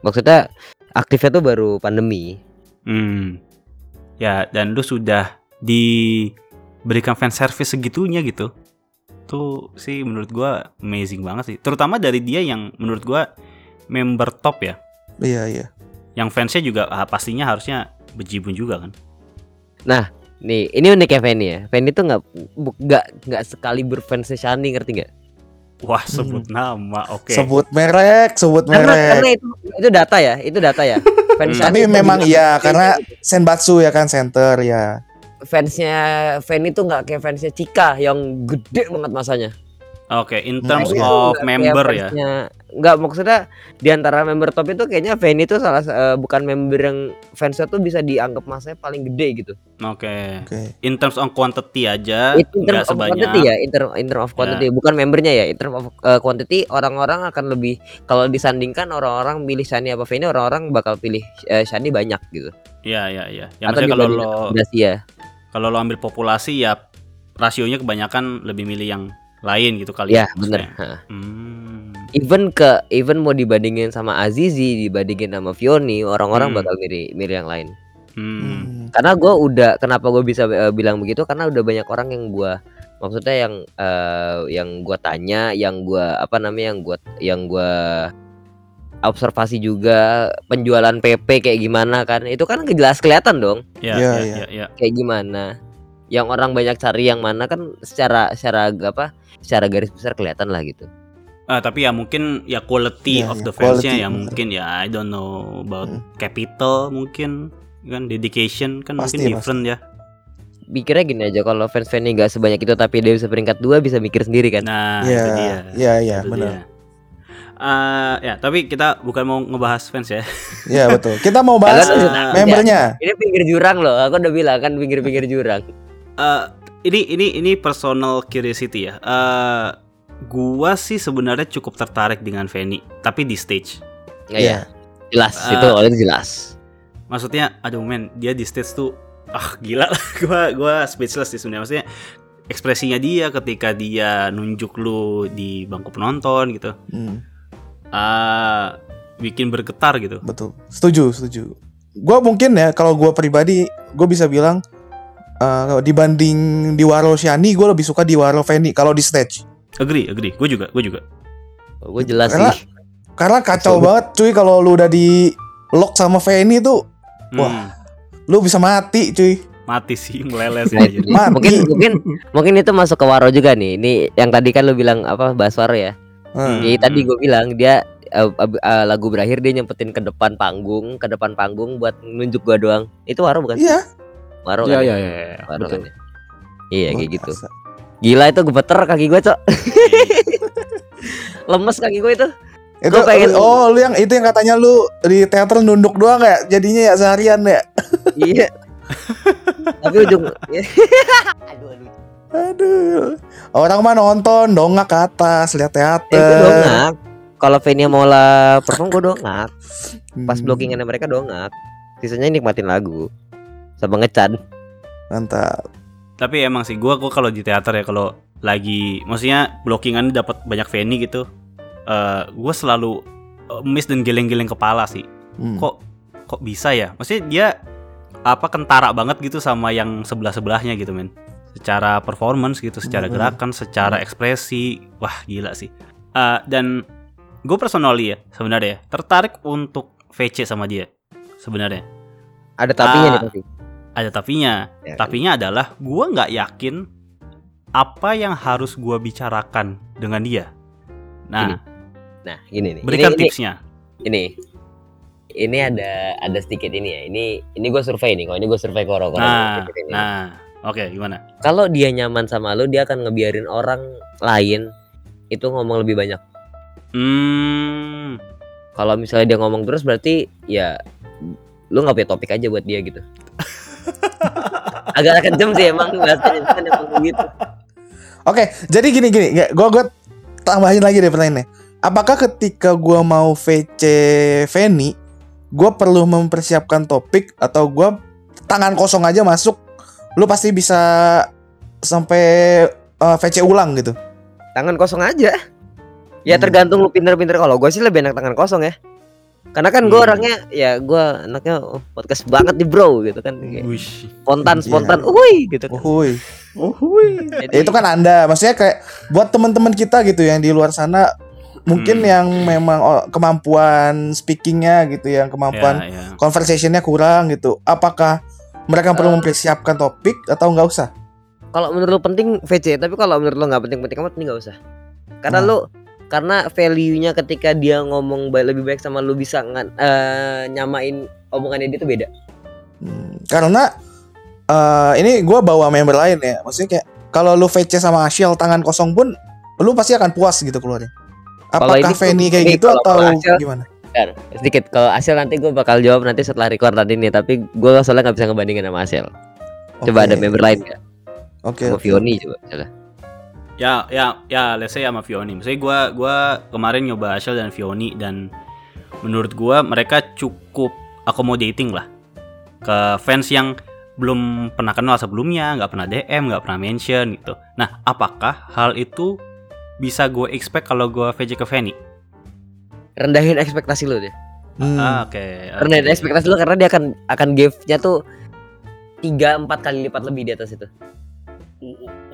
maksudnya aktifnya tuh baru pandemi. Hmm. Ya, dan lu sudah diberikan fan service segitunya gitu. Tuh sih menurut gue amazing banget sih. Terutama dari dia yang menurut gue member top ya. Iya, yeah, iya. Yeah. Yang fansnya juga ah, pastinya harusnya bejibun juga kan. Nah, nih ini uniknya Fanny ya. Fanny tuh nggak nggak nggak sekali berfansnya Shani, ngerti nggak? Wah, sebut hmm. nama, oke. Okay. Sebut merek, sebut merek. Karena, karena itu, itu data ya, itu data ya. Tapi memang iya, karena Senbatsu ya kan, center ya. Fansnya Fanny tuh nggak kayak fansnya Chika yang gede banget masanya. Oke, okay, in terms nah, of ya, member ya. Enggak, maksudnya di antara member top itu kayaknya Fanny itu salah uh, bukan member yang fansnya tuh bisa dianggap masanya paling gede gitu. Oke. Okay. Okay. In terms of quantity aja enggak sebanyak. Quantity ya, in term, in term of quantity, yeah. Bukan membernya ya. In term of uh, quantity orang-orang akan lebih, kalau disandingkan orang-orang pilih Shani apa Fanny, orang-orang bakal pilih uh, Shani banyak gitu. Iya, iya, iya. Ya, maksudnya kalau lo ya. Kalau lo ambil populasi ya rasionya kebanyakan lebih milih yang lain gitu kali ya, bener. Hmm. Even ke even mau dibandingin sama Azizi, dibandingin sama Vioni, orang-orang hmm. bakal milih milih yang lain. Hmm. Karena gue udah, kenapa gue bisa uh, bilang begitu? Karena udah banyak orang yang gue, maksudnya yang uh, yang gue tanya, yang gue apa namanya, yang gue yang gue observasi juga penjualan P P kayak gimana kan? Itu kan jelas kelihatan dong. Iya iya iya. Kayak gimana? Yang orang banyak cari yang mana kan secara secara apa secara garis besar kelihatan lah gitu. Ah, tapi ya mungkin ya quality yeah, of yeah, the fansnya ya mungkin ya, I don't know about hmm. capital mungkin kan, dedication kan pasti, mungkin different pasti. Ya. Mikirnya gini aja, kalau fans-fansnya nggak sebanyak itu tapi dia bisa peringkat dua, bisa mikir sendiri kan. Nah, yeah, itu dia. Iya iya benar. Uh, ya, tapi kita bukan mau ngebahas fans ya. Iya betul. Kita mau bahas nah, membernya. Ya, ini pinggir jurang loh. Aku udah bilang kan pinggir-pinggir jurang. Uh, ini ini ini personal curiosity ya. Uh, gua sih sebenarnya cukup tertarik dengan Fanny, tapi di stage. Iya. Yeah. Jelas, uh, itu oleh jelas. Maksudnya, aduh men, dia di stage tuh ah gila lah. gua gua speechless sih sebenarnya. Maksudnya ekspresinya dia ketika dia nunjuk lu di bangku penonton gitu. Hmm. Uh, bikin bergetar gitu. Betul. Setuju, setuju. Gua mungkin ya, kalau gua pribadi, gua bisa bilang Uh, dibanding di Waro Shani, gue lebih suka di Waro Fanny kalau di stage. Agree, agree. Gue juga, gue juga. Oh, gue jelas karena, sih. Karena kacau so, banget, cuy. Kalau lu udah di lock sama Fanny tuh, hmm. wah, lu bisa mati, cuy. Mati sih, meleleh sih. Ma, mungkin, mungkin, mungkin itu masuk ke Waro juga nih. Ini yang tadi kan lu bilang apa, bahas Waro ya. Hmm. Jadi tadi gue bilang dia uh, uh, lagu berakhir dia nyempetin ke depan panggung, ke depan panggung buat nunjuk gue doang. Itu Waro bukan? Iya. Yeah. Waro ya, kan ya, ya, ya. Waro kan ya. Iya kayak gitu. Gila itu gemeter kaki gue cok. Lemes kaki gue itu. Itu gua pengen... Oh lu yang itu yang katanya lu di teater nunduk doang ya, jadinya ya seharian ya. Iya. Tapi ujung. aduh aduh. Aduh. Orang mah nonton dongak ke atas lihat teater. Eh, gue dongak. Kalau Venia mau lah perform gue dongak. Pas hmm. blockingannya mereka dongak. Sisanya nikmatin lagu. Sama ngecan. Mantap. Tapi emang sih gue kok kalau di teater ya, kalau lagi maksudnya blockingan dapat banyak Fanny gitu, uh, gue selalu miss dan geleng-geleng kepala sih. Hmm. Kok kok bisa ya? Maksudnya dia apa kentara banget gitu sama yang sebelah-sebelahnya gitu men. Secara performance gitu, secara hmm. gerakan, secara hmm. ekspresi, wah gila sih. Uh, dan gue personally ya sebenarnya ya, tertarik untuk V C sama dia sebenarnya. Ada tapinya uh, nih pasti. Ada tapinya, ya, tapinya kan. Adalah gue nggak yakin apa yang harus gue bicarakan dengan dia. Nah, gini. nah gini nih. Berikan ini, tipsnya. Ini, ini ada ada sedikit ini ya. Ini ini gue survei nih. Kalau ini gue survei koro koro. Nah, nah. Oke, okay, gimana? Kalau dia nyaman sama lu, dia akan ngebiarin orang lain itu ngomong lebih banyak. Hmm. Kalau misalnya dia ngomong terus, berarti ya lu nggak punya topik aja buat dia gitu. Agak kenceng sih emang bahasanya kan emang gitu. Oke, jadi gini-gini, gue gue tambahin lagi deh pertanyaannya. Apakah ketika gue mau V C Feni, gue perlu mempersiapkan topik atau gue tangan kosong aja masuk, lu pasti bisa sampai uh, V C ulang gitu? Tangan kosong aja. Ya hmm. tergantung lu pinter-pinter. Kalau gue sih lebih enak tangan kosong ya. Karena kan gue hmm. orangnya, ya gue anaknya oh, podcast banget nih bro gitu kan. Spontan-spontan, yeah. uhuy gitu kan. Uhuy, uhuy. Jadi, itu kan anda, maksudnya kayak buat teman-teman kita gitu yang di luar sana. Mungkin hmm. yang memang oh, kemampuan speakingnya gitu, yang kemampuan yeah, yeah. conversationnya kurang gitu. Apakah mereka uh, perlu mempersiapkan topik atau gak usah? Kalau menurut lu penting V C, tapi kalau menurut lu gak penting-penting amat, ini gak usah. Karena nah. lu Karena value-nya ketika dia ngomong lebih baik sama lu bisa ngan, uh, nyamain omongannya dia tuh beda. Hmm, karena uh, ini gue bawa member lain ya. Maksudnya kayak kalau lu V C sama Ashil tangan kosong pun lu pasti akan puas gitu keluarnya. Apakah Feni kayak gitu atau Ashil, gimana? Bentar, sedikit. Kalau Ashil nanti gue bakal jawab nanti setelah record tadi nih. Tapi gue soalnya gak bisa ngebandingin sama Ashil. Okay. Coba ada member lain gak? Oke. Okay, okay. Fioni coba misalnya. Ya, ya, ya, let's say sama Vioni. Maksudnya gue gua kemarin nyoba Ashil dan Vioni, dan menurut gue mereka cukup accommodating lah ke fans yang belum pernah kenal sebelumnya, gak pernah D M, gak pernah mention gitu. Nah, apakah hal itu bisa gue expect kalau gue V J ke Feni? Rendahin ekspektasi lo deh. hmm. ah, Oke okay, okay. Rendahin ekspektasi lo karena dia akan akan give-nya tuh tiga empat kali lipat lebih di atas itu.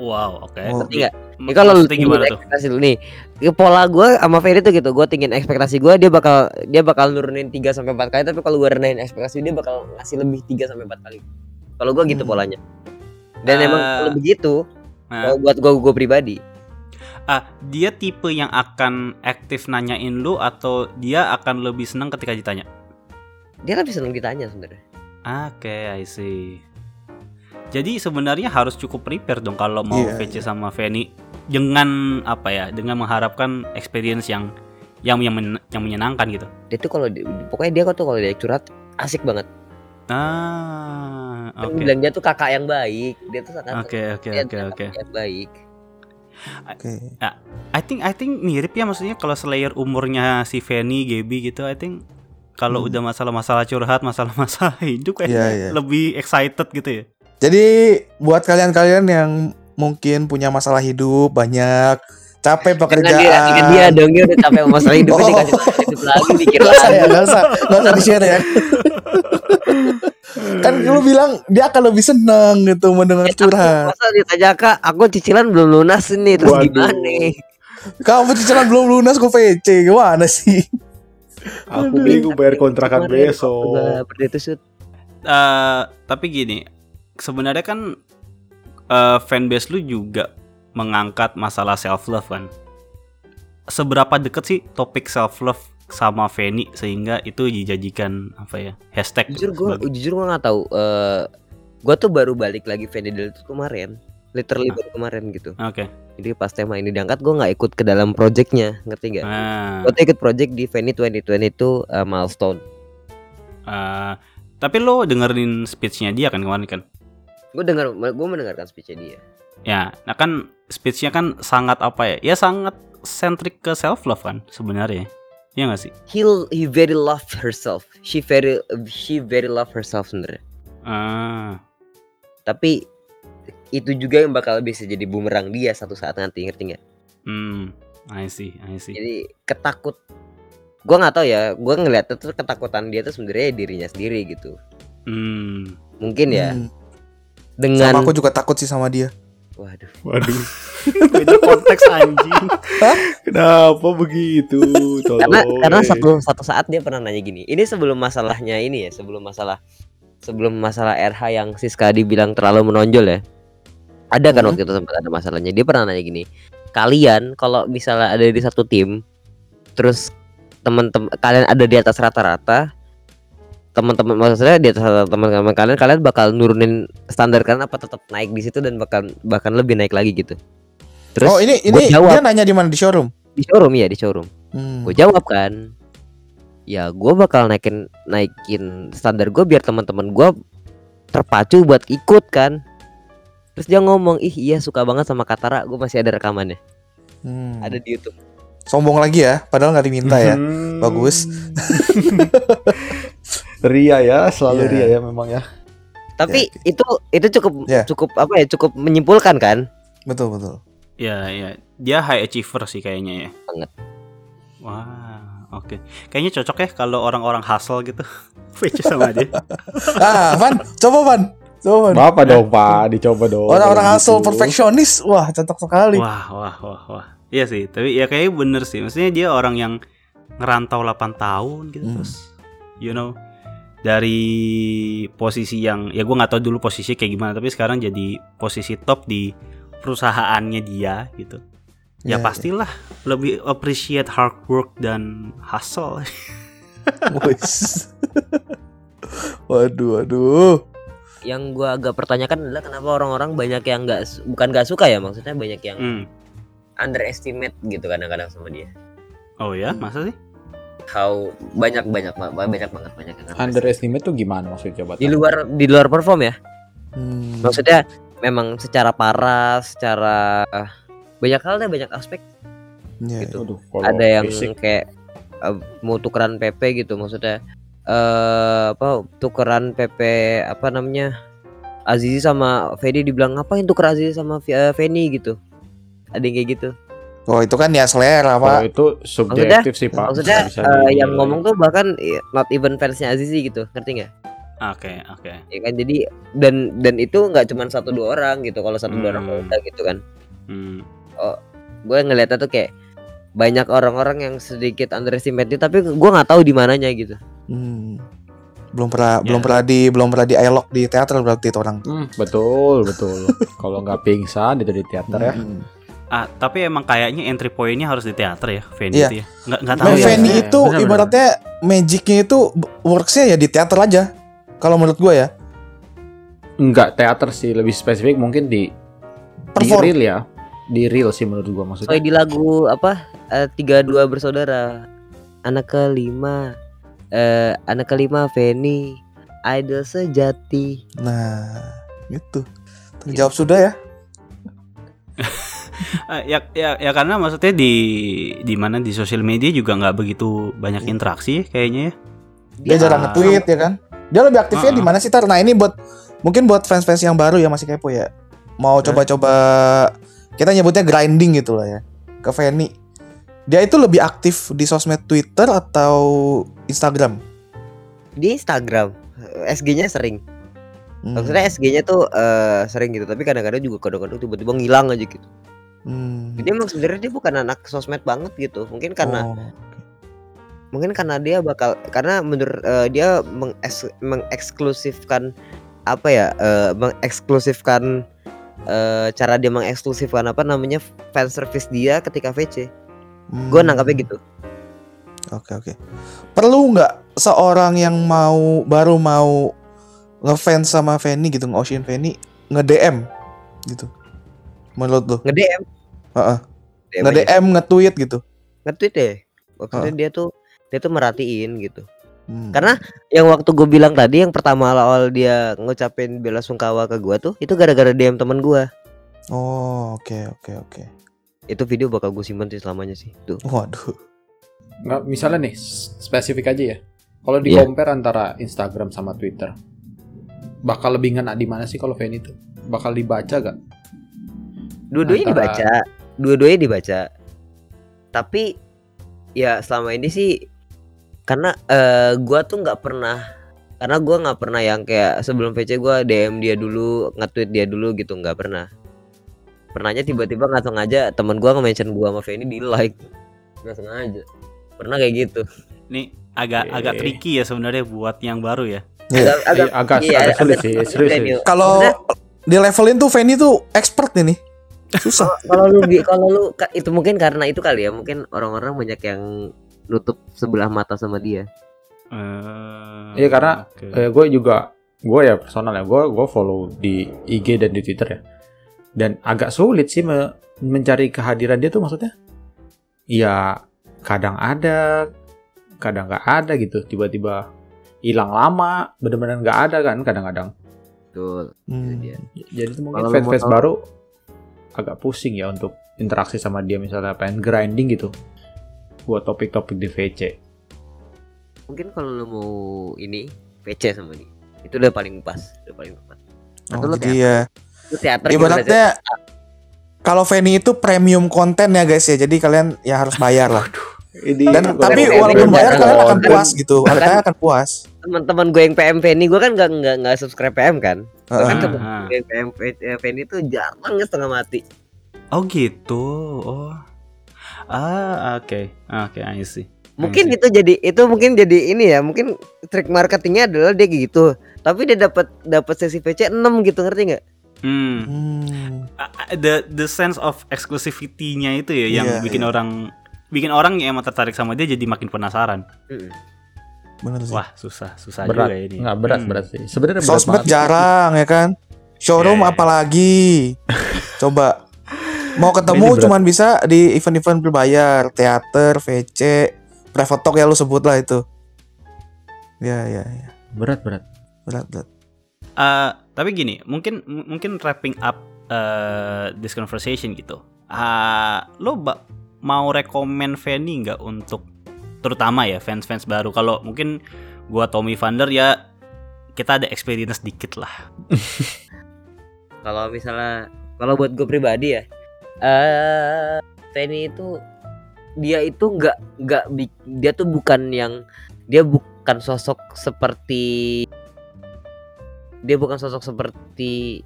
Wow, oke. Okay. Ngerti nggak? Ya kalau lu tinggiin ekspektasi lu nih, pola gue sama Ferry tuh gitu, gue tinggiin ekspektasi gue, dia bakal dia bakal nurunin tiga sampai empat kali, tapi kalau gue renahin ekspektasi dia bakal ngasih lebih tiga sampai empat kali. Kalau gue gitu hmm. polanya. Dan uh, emang kalau begitu, uh, buat gue gue pribadi. Ah, uh, dia tipe yang akan aktif nanyain lu atau dia akan lebih seneng ketika ditanya? Dia lebih seneng ditanya sebenarnya. Oke, okay, I see. Jadi sebenarnya harus cukup prepare dong kalau mau yeah, V C yeah. sama Feni, dengan apa ya, dengan mengharapkan experience yang yang yang, men, yang menyenangkan gitu. Dia tuh kalau pokoknya dia kok tuh kalau dia curhat asik banget. Ah, oke. Okay. Bilang dia tuh kakak yang baik, dia tuh sangat okay, okay, okay, okay. yang baik. Okay. I, I think I think mirip ya, maksudnya kalau selayer umurnya si Feni, Gaby gitu, I think kalau hmm. udah masalah-masalah curhat, masalah-masalah hidup yeah, yeah. lebih excited gitu ya. Jadi buat kalian-kalian yang mungkin punya masalah hidup banyak, capek pekerjaan. Dia, dia dong, dia udah capek masalah hidup, oh. dikasih masalah hidup lagi, mikir lagi. Gak usah, gak usah di-share ya. Kan lu bilang dia akan lebih senang gitu mendengar ya, curhat. Masa ditanya, Kak, aku cicilan belum lunas nih, terus waduh. Gimana nih? Kamu cicilan belum lunas, kok V C, gimana sih? Aku minggu bayar kontrakan besok. Uh, tapi gini, sebenarnya kan uh, fanbase lu juga mengangkat masalah self love kan. Seberapa deket sih topik self love sama Feni sehingga itu dijadikan apa ya, hashtag? Jujur gue jujur gue nggak tahu. Uh, gue tuh baru balik lagi Feni dari itu kemarin, literally ah. baru kemarin gitu. Oke. Okay. Jadi pas tema ini diangkat gue nggak ikut ke dalam projectnya, ngerti nggak? Ah. Gue tuh ikut project di Feni dua ribu dua puluh itu uh, milestone. Uh, tapi lo dengerin speechnya dia kan kemarin kan? Gue dengar, gue mendengarkan speech-nya dia. Ya, nah kan speech-nya kan sangat apa ya? Ya sangat centric ke self love kan sebenarnya. Iya enggak sih? He he very love herself. She very she very love herself sebenarnya. Ah. Tapi itu juga yang bakal bisa jadi bumerang dia satu saat nanti, ngerti enggak? Hmm, I see, I see. Jadi ketakut. Gue enggak tahu ya, gue ngelihat tuh ketakutan dia tuh sebenarnya dirinya sendiri gitu. Hmm, mungkin ya. Hmm. Dengan... Sama aku juga takut sih sama dia. Waduh. Waduh. Beda konteks anjing. Hah? Kenapa begitu? Tolong. Karena karena satu satu saat dia pernah nanya gini. Ini sebelum masalahnya ini ya, sebelum masalah sebelum masalah R H yang Siska dibilang terlalu menonjol ya. Ada kan hmm. waktu itu sempat ada masalahnya. Dia pernah nanya gini. kalian kalau misalnya ada di satu tim, terus teman-teman kalian ada di atas rata-rata, teman-teman maksudnya di atas rata-rata teman-teman kalian, kalian bakal nurunin standar kalian apa tetap naik di situ dan bahkan bahkan lebih naik lagi gitu. Terus oh ini ini jawab, dia nanya di mana, di showroom? Di showroom ya, di showroom. Hmm. Gue jawab kan, ya gue bakal naikin naikin standar gue biar teman-teman gue terpacu buat ikut kan. Terus dia ngomong, ih iya suka banget sama Katara, gue masih ada rekamannya. Hmm. Ada di YouTube. Sombong lagi ya, padahal gak diminta ya. Hmm. Bagus. Ria ya, selalu yeah. Ria ya memang ya. Tapi yeah. itu itu cukup yeah. cukup apa ya, cukup menyimpulkan kan? Betul betul. Ya ya, dia high achiever sih kayaknya ya. Banget. Wah, oke. Okay. Kayaknya cocok ya kalau orang-orang hustle gitu. Which sama aja. Ah, Van, coba Van. Coba. Bapak dong, Pak, dicoba dong. Orang-orang hustle perfeksionis, wah cocok sekali. Wah, wah, wah, wah. Iya sih, tapi ya kayaknya bener sih. Maksudnya dia orang yang ngerantau delapan tahun gitu. Hmm. Terus you know, dari posisi yang ya gue gak tahu dulu posisi kayak gimana, tapi sekarang jadi posisi top di perusahaannya dia gitu. Ya yeah, pastilah yeah. lebih appreciate hard work dan hustle. Waduh, waduh. Yang gue agak pertanyakan adalah kenapa orang-orang banyak yang gak, bukan gak suka ya, maksudnya banyak yang hmm. underestimate gitu kadang-kadang sama dia. Oh ya, masa sih? How banyak banyak banyak banget banyak yang underestimate tuh gimana maksudnya coba? Di luar di luar perform ya. Hmm. Maksudnya memang secara paras, secara uh, banyak hal deh, banyak aspek. Yeah, gitu. Aduh, ada yang fisik. Kayak uh, mau tukeran P P gitu, maksudnya uh, apa tukeran P P apa namanya? Azizi sama Fedi dibilang ngapain tuker Azizi sama uh, Feni gitu. Ada yang kayak gitu. Oh itu kan ya selera Pak. Oh itu subjektif maksudnya, sih Pak. Maksudnya uh, yang ngomong tuh bahkan not even fansnya Azizi gitu, ngerti nggak? Oke okay, oke. Okay. Ya kan jadi dan dan itu nggak cuma satu dua orang gitu, kalau satu dua hmm. orang udah gitu kan. Hmm. Oh gue ngeliatnya tuh kayak banyak orang-orang yang sedikit underestimate itu, tapi gue nggak tahu di mananya gitu. Hmm. belum pernah yeah. belum pernah di belum pernah di elok di teater berarti itu orang. Hmm, betul betul. Kalau nggak pingsan itu di teater hmm. ya. Ah, tapi emang kayaknya entry point-nya harus di teater ya, Fanny yeah. itu ya. Enggak enggak tahu. Fanny ya. Itu bener, ibaratnya bener. Magic-nya itu works-nya ya di teater aja. Kalau menurut gue ya. Enggak teater sih, lebih spesifik mungkin di Perform. di real ya. Di real sih menurut gue maksudnya. Kayak di lagu apa? Uh, tiga dua bersaudara. Anak kelima eh uh, anak kelima Fanny, idol sejati. Nah, itu. Terjawab gitu. Sudah ya. ya, ya, ya karena maksudnya di di mana di sosial media juga nggak begitu banyak interaksi kayaknya ya. Dia uh, jarang nge-tweet ya kan. Dia lebih aktifnya uh, di mana sih Tar? Nah ini buat mungkin buat fans-fans yang baru ya masih kepo ya. Mau ya. Coba-coba kita nyebutnya grinding gitu lah ya ke Fanny. Dia itu lebih aktif di sosmed Twitter atau Instagram? Di Instagram. S G-nya sering. Hmm. Maksudnya S G-nya tuh uh, sering gitu, tapi kadang-kadang juga kadang-kadang tiba-tiba ngilang aja gitu. Hmm. Jadi emang sebenarnya dia bukan anak sosmed banget gitu, mungkin karena oh. mungkin karena dia bakal karena menurut uh, dia mengeks, mengeksklusifkan apa ya uh, mengeksklusifkan uh, cara dia mengeksklusifkan apa namanya fan service dia ketika V C. Hmm. Gue nangkapnya gitu. Oke oke. Perlu nggak seorang yang mau baru mau ngefans sama Fanny gitu, nge-ocean Fanny, nge-D M gitu? Menurut lo? Nge-D M? Uh-uh. Nge-D M, nge-tweet gitu. Nge-tweet deh. Maksudnya uh-uh. dia tuh dia tuh merhatiin gitu. Hmm. Karena yang waktu gue bilang tadi yang pertama awal dia ngucapin bela sungkawa ke gue tuh itu gara-gara D M teman gue. Oh, oke okay, oke okay, oke. Okay. Itu video bakal gue simpen sih selamanya sih. Tuh. Waduh. Nah, misalnya nih spesifik aja ya. Kalau di compare yeah. antara Instagram sama Twitter, bakal lebih ngena di mana sih kalau Fanny itu? Bakal dibaca gak? Dua-duanya antara... dibaca, dua-duanya dibaca. Tapi ya selama ini sih karena uh, gue tuh nggak pernah, karena gue nggak pernah yang kayak sebelum V C gue D M dia dulu, nge-tweet dia dulu gitu, nggak pernah. Pernahnya tiba-tiba nggak sengaja teman gue nge-mention gue sama Fanny di like, nggak sengaja. Pernah kayak gitu. Nih agak Oke. agak tricky ya sebenarnya buat yang baru ya. Yeah. Agak, agak, agak, iya, agak sulit sih, serius. Kalau dilevelin tuh Fanny tuh expert nih nih. Susah. Kalau lu bi- kalau lu ka- itu mungkin karena itu kali ya, mungkin orang-orang banyak yang nutup sebelah mata sama dia. Uh, iya karena okay. eh, gue juga gue ya personal ya gue gue follow di I G dan di Twitter ya, dan agak sulit sih me- mencari kehadiran dia tuh, maksudnya ya kadang ada kadang nggak ada gitu, tiba-tiba hilang lama, benar-benar nggak ada kan kadang-kadang. Betul. Hmm. Jadi itu mungkin fans-fans baru agak pusing ya untuk interaksi sama dia, misalnya pengen grinding gitu buat topik-topik di V C. Mungkin kalau lo mau ini V C sama dia itu udah paling pas, udah paling pas. Atau oh, lo teater, lo teater ibaratnya kalau Fanny itu premium konten ya guys ya, jadi kalian ya harus bayar lah. Ini, Dan tapi walaupun bayar kalian akan puas gitu, kalian akan puas. Teman-teman gue yang P M Fanny, gue kan nggak nggak nggak subscribe P M kan, uh-huh. Bahkan teman-teman gue yang P M Fanny itu jarang setengah mati. Oh gitu, oh ah oke okay. oke okay, I see. Mungkin itu jadi itu mungkin jadi ini ya, mungkin trik marketingnya adalah dia gitu, tapi dia dapat dapat sesi P C enam gitu, ngerti nggak? Hmm. hmm. The the sense of exclusivity-nya itu ya yang yeah, bikin yeah. orang bikin orang yang emang tertarik sama dia jadi makin penasaran. Mm. Benar sih. Wah susah susah berat. Juga ini. Nggak berat hmm. berat sih. Sebenarnya sosmed jarang ya kan. Showroom yeah. apalagi. Coba mau ketemu cuman bisa di event-event berbayar, teater, V C. Private talk ya lu sebut lah itu. Ya ya ya. Berat berat. Berat berat. Uh, tapi gini, mungkin m- mungkin wrapping up uh, this conversation gitu. Uh, lo ba- mau rekomen Fanny nggak untuk terutama ya fans-fans baru? Kalau mungkin gua Tommy Vander ya kita ada experience dikit lah. Kalau misalnya kalau buat gue pribadi ya, uh, Fanny itu dia itu nggak nggak dia tuh bukan yang dia bukan sosok seperti dia bukan sosok seperti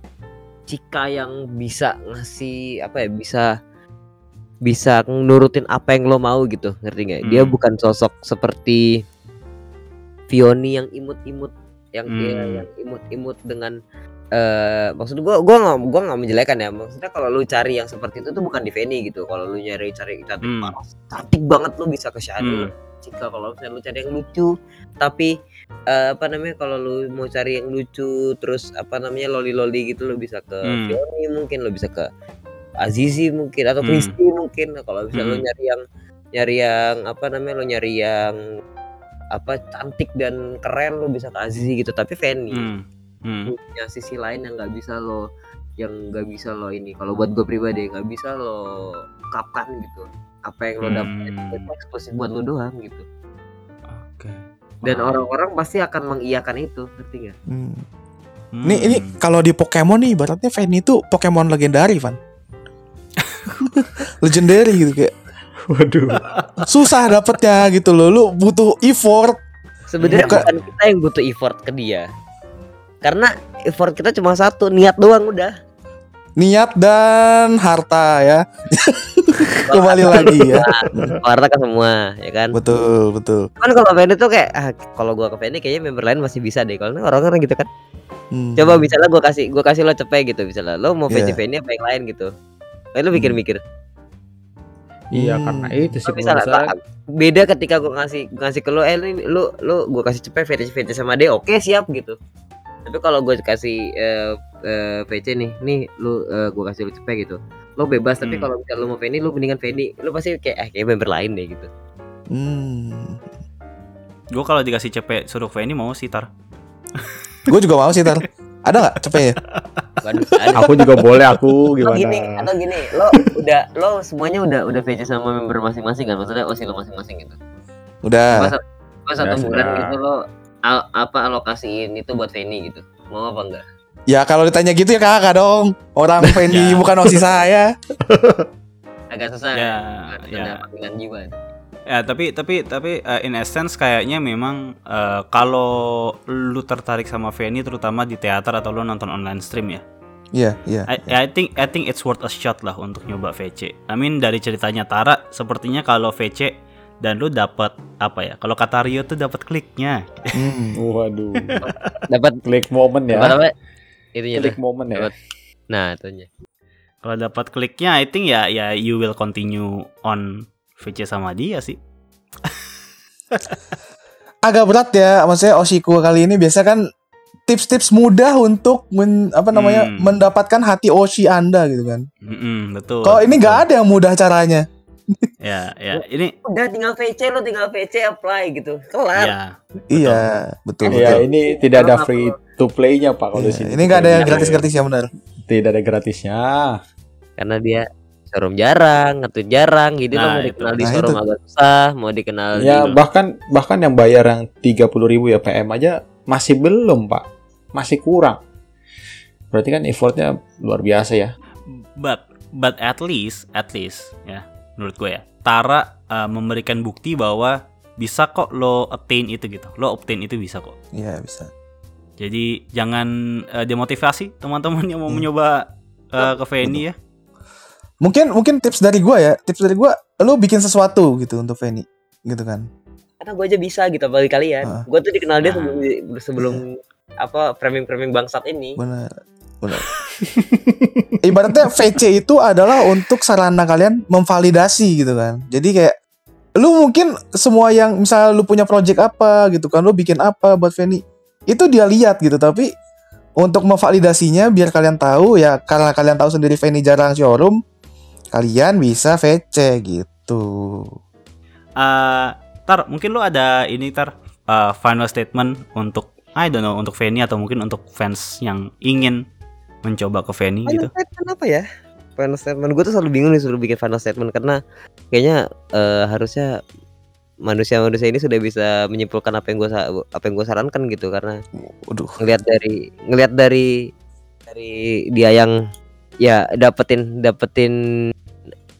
Cika yang bisa ngasih apa ya bisa bisa nurutin apa yang lo mau gitu, ngerti nggak? Hmm. Dia bukan sosok seperti Vioni yang imut-imut yang hmm. dia yang imut-imut dengan Uh, maksud gue, gue nggak, gue nggak menjelekan ya. Maksudnya kalau lu cari yang seperti itu tuh bukan di Fanny gitu. Kalau lu nyari cari cantik, hmm. paras, cantik banget lu bisa ke Shadow. Hmm. Jika kalau misalnya lu cari yang lucu, tapi uh, apa namanya kalau lu mau cari yang lucu, terus apa namanya loli-loli gitu, lu bisa ke hmm. Fanny mungkin, lu bisa ke Azizi mungkin atau Kristi hmm. mungkin. Nah, kalau misalnya hmm. lu nyari yang nyari yang apa namanya lu nyari yang apa cantik dan keren, lu bisa ke Azizi gitu. Tapi Fanny. Hmm. Hmm. punya sisi lain yang nggak bisa lo yang nggak bisa lo ini kalau buat gue pribadi nggak bisa lo ungkapkan gitu apa yang lo dapat hmm. eksklusif buat lo doang gitu. Oke. Okay. Dan wow. orang-orang pasti akan mengiyakan itu, ngerti nggak? Hmm. Hmm. Ini ini kalau di Pokemon nih, ibaratnya Fanny itu Pokemon legendary, Van. Legendary gitu kayak. Waduh. Susah dapetnya gitu lo, lu butuh effort. Sebenarnya Buka... bukan kita yang butuh effort ke dia. Karena effort kita cuma satu, niat doang udah. Niat dan harta ya. Kembali lagi ya. Harta kan semua, ya kan? Betul, betul. Kan kalau Fanny tuh kayak ah, kalau gua ke Fanny kayaknya member lain masih bisa deh. Kalau orang-orang gitu kan. Hmm. Coba misalnya gua kasih gua kasih lo cepet gitu misalnya. Lo mau P C yeah. Fanny apa yang lain gitu. Kayak lo mikir-mikir. Iya hmm. karena itu sih misalnya nah, beda ketika gua ngasih ngasih ke lo, eh lo lo gua kasih cepet Fanny sama dia, oke siap gitu. Tapi kalau gue kasih uh, uh, V C nih, nih lu uh, gue kasih lu cepet gitu, lu bebas. Hmm. Tapi kalau misalnya lu mau Fanny, lu mendingan Fanny, lu pasti kayak eh kayak member lain deh gitu. Hmm. Gue kalau dikasih cepet suruh Fanny mau sitar. Gue juga mau sitar. Ada nggak cepet? Aku juga boleh aku gimana? Atau gini, atau gini, lo udah lo semuanya udah udah V C sama member masing-masing kan? Maksudnya osi lo masing-masing gitu. Udah. Masa, masa udah, satu bulan gitu lo. Al- apa alokasiin itu buat Fanny gitu, mau apa enggak? Ya kalau ditanya gitu ya kakak dong, orang Fanny bukan osis saya. Agak susah ya, ya. Jiwa. Ya tapi tapi tapi uh, in essence kayaknya memang uh, kalau lu tertarik sama Fanny terutama di teater atau lu nonton online stream ya. Iya yeah, iya. Yeah, I, yeah. I think I think it's worth a shot lah untuk nyoba V C. I mean dari ceritanya Tara, sepertinya kalau V C dan lu dapat apa ya? Kalau kata Rio tuh dapat kliknya. Hmm, waduh. Dapat klik momen ya. Apa namanya? Itunya klik momen ya. Dapet. Nah, itunya. Kalau dapat kliknya, I think ya ya you will continue on V C sama dia sih. Agak berat ya, maksudnya Oshiko kali ini biasa kan tips-tips mudah untuk men, apa namanya hmm. mendapatkan hati Oshi Anda gitu kan. Mm-mm, betul. Kalau ini nggak ada yang mudah caranya. Ya ya ini. Udah tinggal V C lo, tinggal V C apply gitu, kelar. Ya, iya betul. Iya ini tidak ada free to play-nya pak kalau ya, sini. Ini nggak ada yang gratis-gratis ya benar. Tidak ada gratisnya karena dia showroom jarang, ngetweet jarang gitu nah, mau dikenal itu. Di showroom nah, agak susah mau dikenal ya di... bahkan bahkan yang bayar yang tiga puluh ribu ya P M aja masih belum pak, masih kurang, berarti kan effortnya luar biasa ya. But but at least at least ya menurut gue ya Tara uh, memberikan bukti bahwa bisa kok lo attain itu gitu, lo obtain itu bisa kok. Iya bisa. Jadi jangan uh, demotivasi teman-teman yang mau hmm. mencoba uh, ke Fanny ya. Mungkin mungkin tips dari gue ya, tips dari gue, lo bikin sesuatu gitu untuk Fanny, gitu kan? Karena gue aja bisa gitu bagi kalian. Uh. Gue tuh dikenal dia sebelum nah. sebelum yeah. apa framing-framing bangsat ini. Benar, benar. Ibaratnya V C itu adalah untuk sarana kalian memvalidasi gitu kan. Jadi kayak lo mungkin semua yang misalnya lo punya project apa gitu kan, lo bikin apa buat Fanny. Itu dia lihat gitu, tapi untuk memvalidasinya biar kalian tahu ya, karena kalian tahu sendiri Fanny jarang showroom, kalian bisa V C gitu. Uh, tar, mungkin lu ada ini tar uh, final statement untuk I don't know untuk Fanny atau mungkin untuk fans yang ingin mencoba ke Fanny gitu. Statement apa ya? Final statement gue tuh selalu bingung nih selalu bikin final statement karena kayaknya uh, harusnya manusia-manusia ini sudah bisa menyimpulkan apa yang gue apa yang gue sarankan gitu karena ngelihat dari ngelihat dari dari dia yang ya dapetin dapetin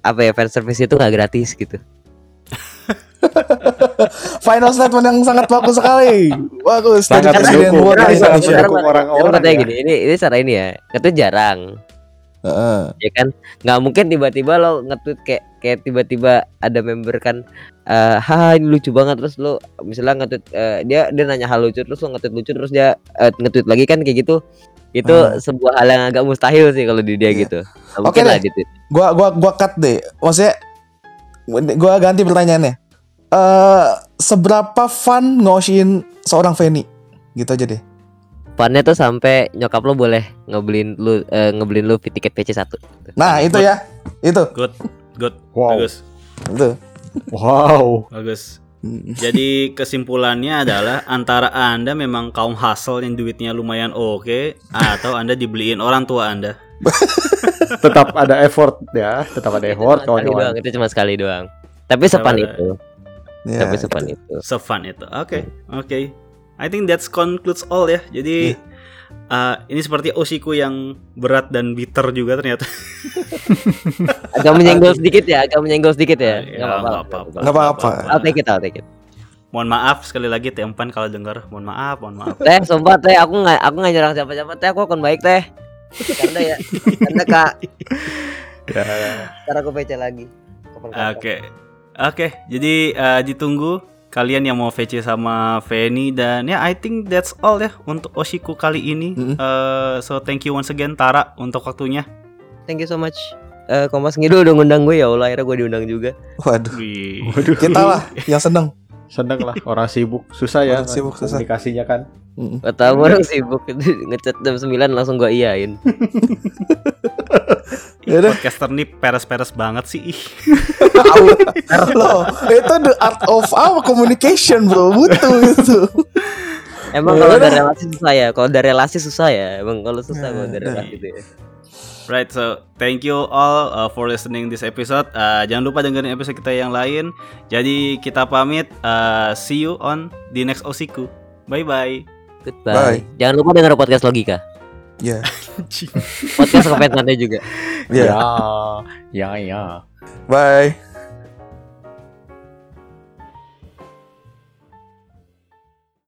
apa ya fan service itu nggak gratis gitu. Final statement yang sangat bagus sekali, bagus. Sangat mendukung orang-orang. Katanya gini, ini ini cara ini ya, katanya jarang. Uh. Ya kan nggak mungkin tiba-tiba lo nge-tweet kayak kayak tiba-tiba ada member kan uh, haha ini lucu banget terus lo misalnya nge-tweet uh, dia dia nanya hal lucu terus lo nge-tweet lucu terus dia uh, nge-tweet lagi kan kayak gitu itu uh. sebuah hal yang agak mustahil sih kalau di dia yeah. gitu. Oke okay lah gitu. Gua gua gua cut deh, maksudnya gua ganti pertanyaannya. Uh, seberapa fun ngoshin seorang Fanny gitu aja deh. Pannya tuh sampai nyokap lo boleh ngebeliin lu uh, ngebeliin lu tiket V C satu. Nah, itu good. Ya. Itu. Good. Good. Wow. Bagus. Itu. Wow. Bagus. Jadi kesimpulannya adalah antara Anda memang kaum hustle yang duitnya lumayan oke okay, atau Anda dibeliin orang tua Anda. Tetap ada effort ya, tetap ada effort kawan-kawan. Itu cuma sekali doang. Tapi sepan itu. Ya, Tapi sepan itu. itu. Sepan itu. Oke, okay. oke. Okay. I think that's concludes all ya. Jadi yeah. uh, ini seperti Oshiku yang berat dan bitter juga ternyata. Agak menyenggol sedikit ya, agak menyenggol sedikit ya. Enggak uh, ya, apa-apa. Enggak apa-apa. I'll take it, I'll take it. Mohon maaf sekali lagi Teh Empan kalau dengar. Mohon maaf, mohon maaf. Teh, sumpah Teh, aku enggak aku enggak nyerang siapa-siapa. Teh, aku akan baik Teh. Karena ya, karena Kak. Ya. Sekarang aku V C lagi. Oke. Oke, okay. okay. Jadi uh, ditunggu kalian yang mau V C sama Fanny dan ya yeah, I think that's all ya untuk Oshiku kali ini. Mm-hmm. Uh, so thank you once again Tara untuk waktunya. Thank you so much. Uh, Kompas Ngidul udah ngundang gue ya Allah, akhirnya gue diundang juga. Waduh. Waduh. Kita lah yang seneng. Seneng lah orang sibuk susah ya. Orang sibuk susah. Komunikasinya kan. Mm-hmm. Tahu orang sibuk ngechat jam sembilan langsung gue iyain. Podcaster nih peres-peres banget sih. Loh, itu the art of our communication bro, butuh itu. Emang kalau dari relasi susah ya, kalau dari relasi susah ya, emang kalau susah kalau dari relasi itu ya. Right, so thank you all uh, for listening this episode. Uh, jangan lupa dengerin episode kita yang lain. Jadi kita pamit. Uh, see you on the next Oshiku. Bye bye. Goodbye. Bye. Jangan lupa dengerin podcast Logika. Ya. Podcast kepentingannya juga. Ya. Ya, ya. Bye.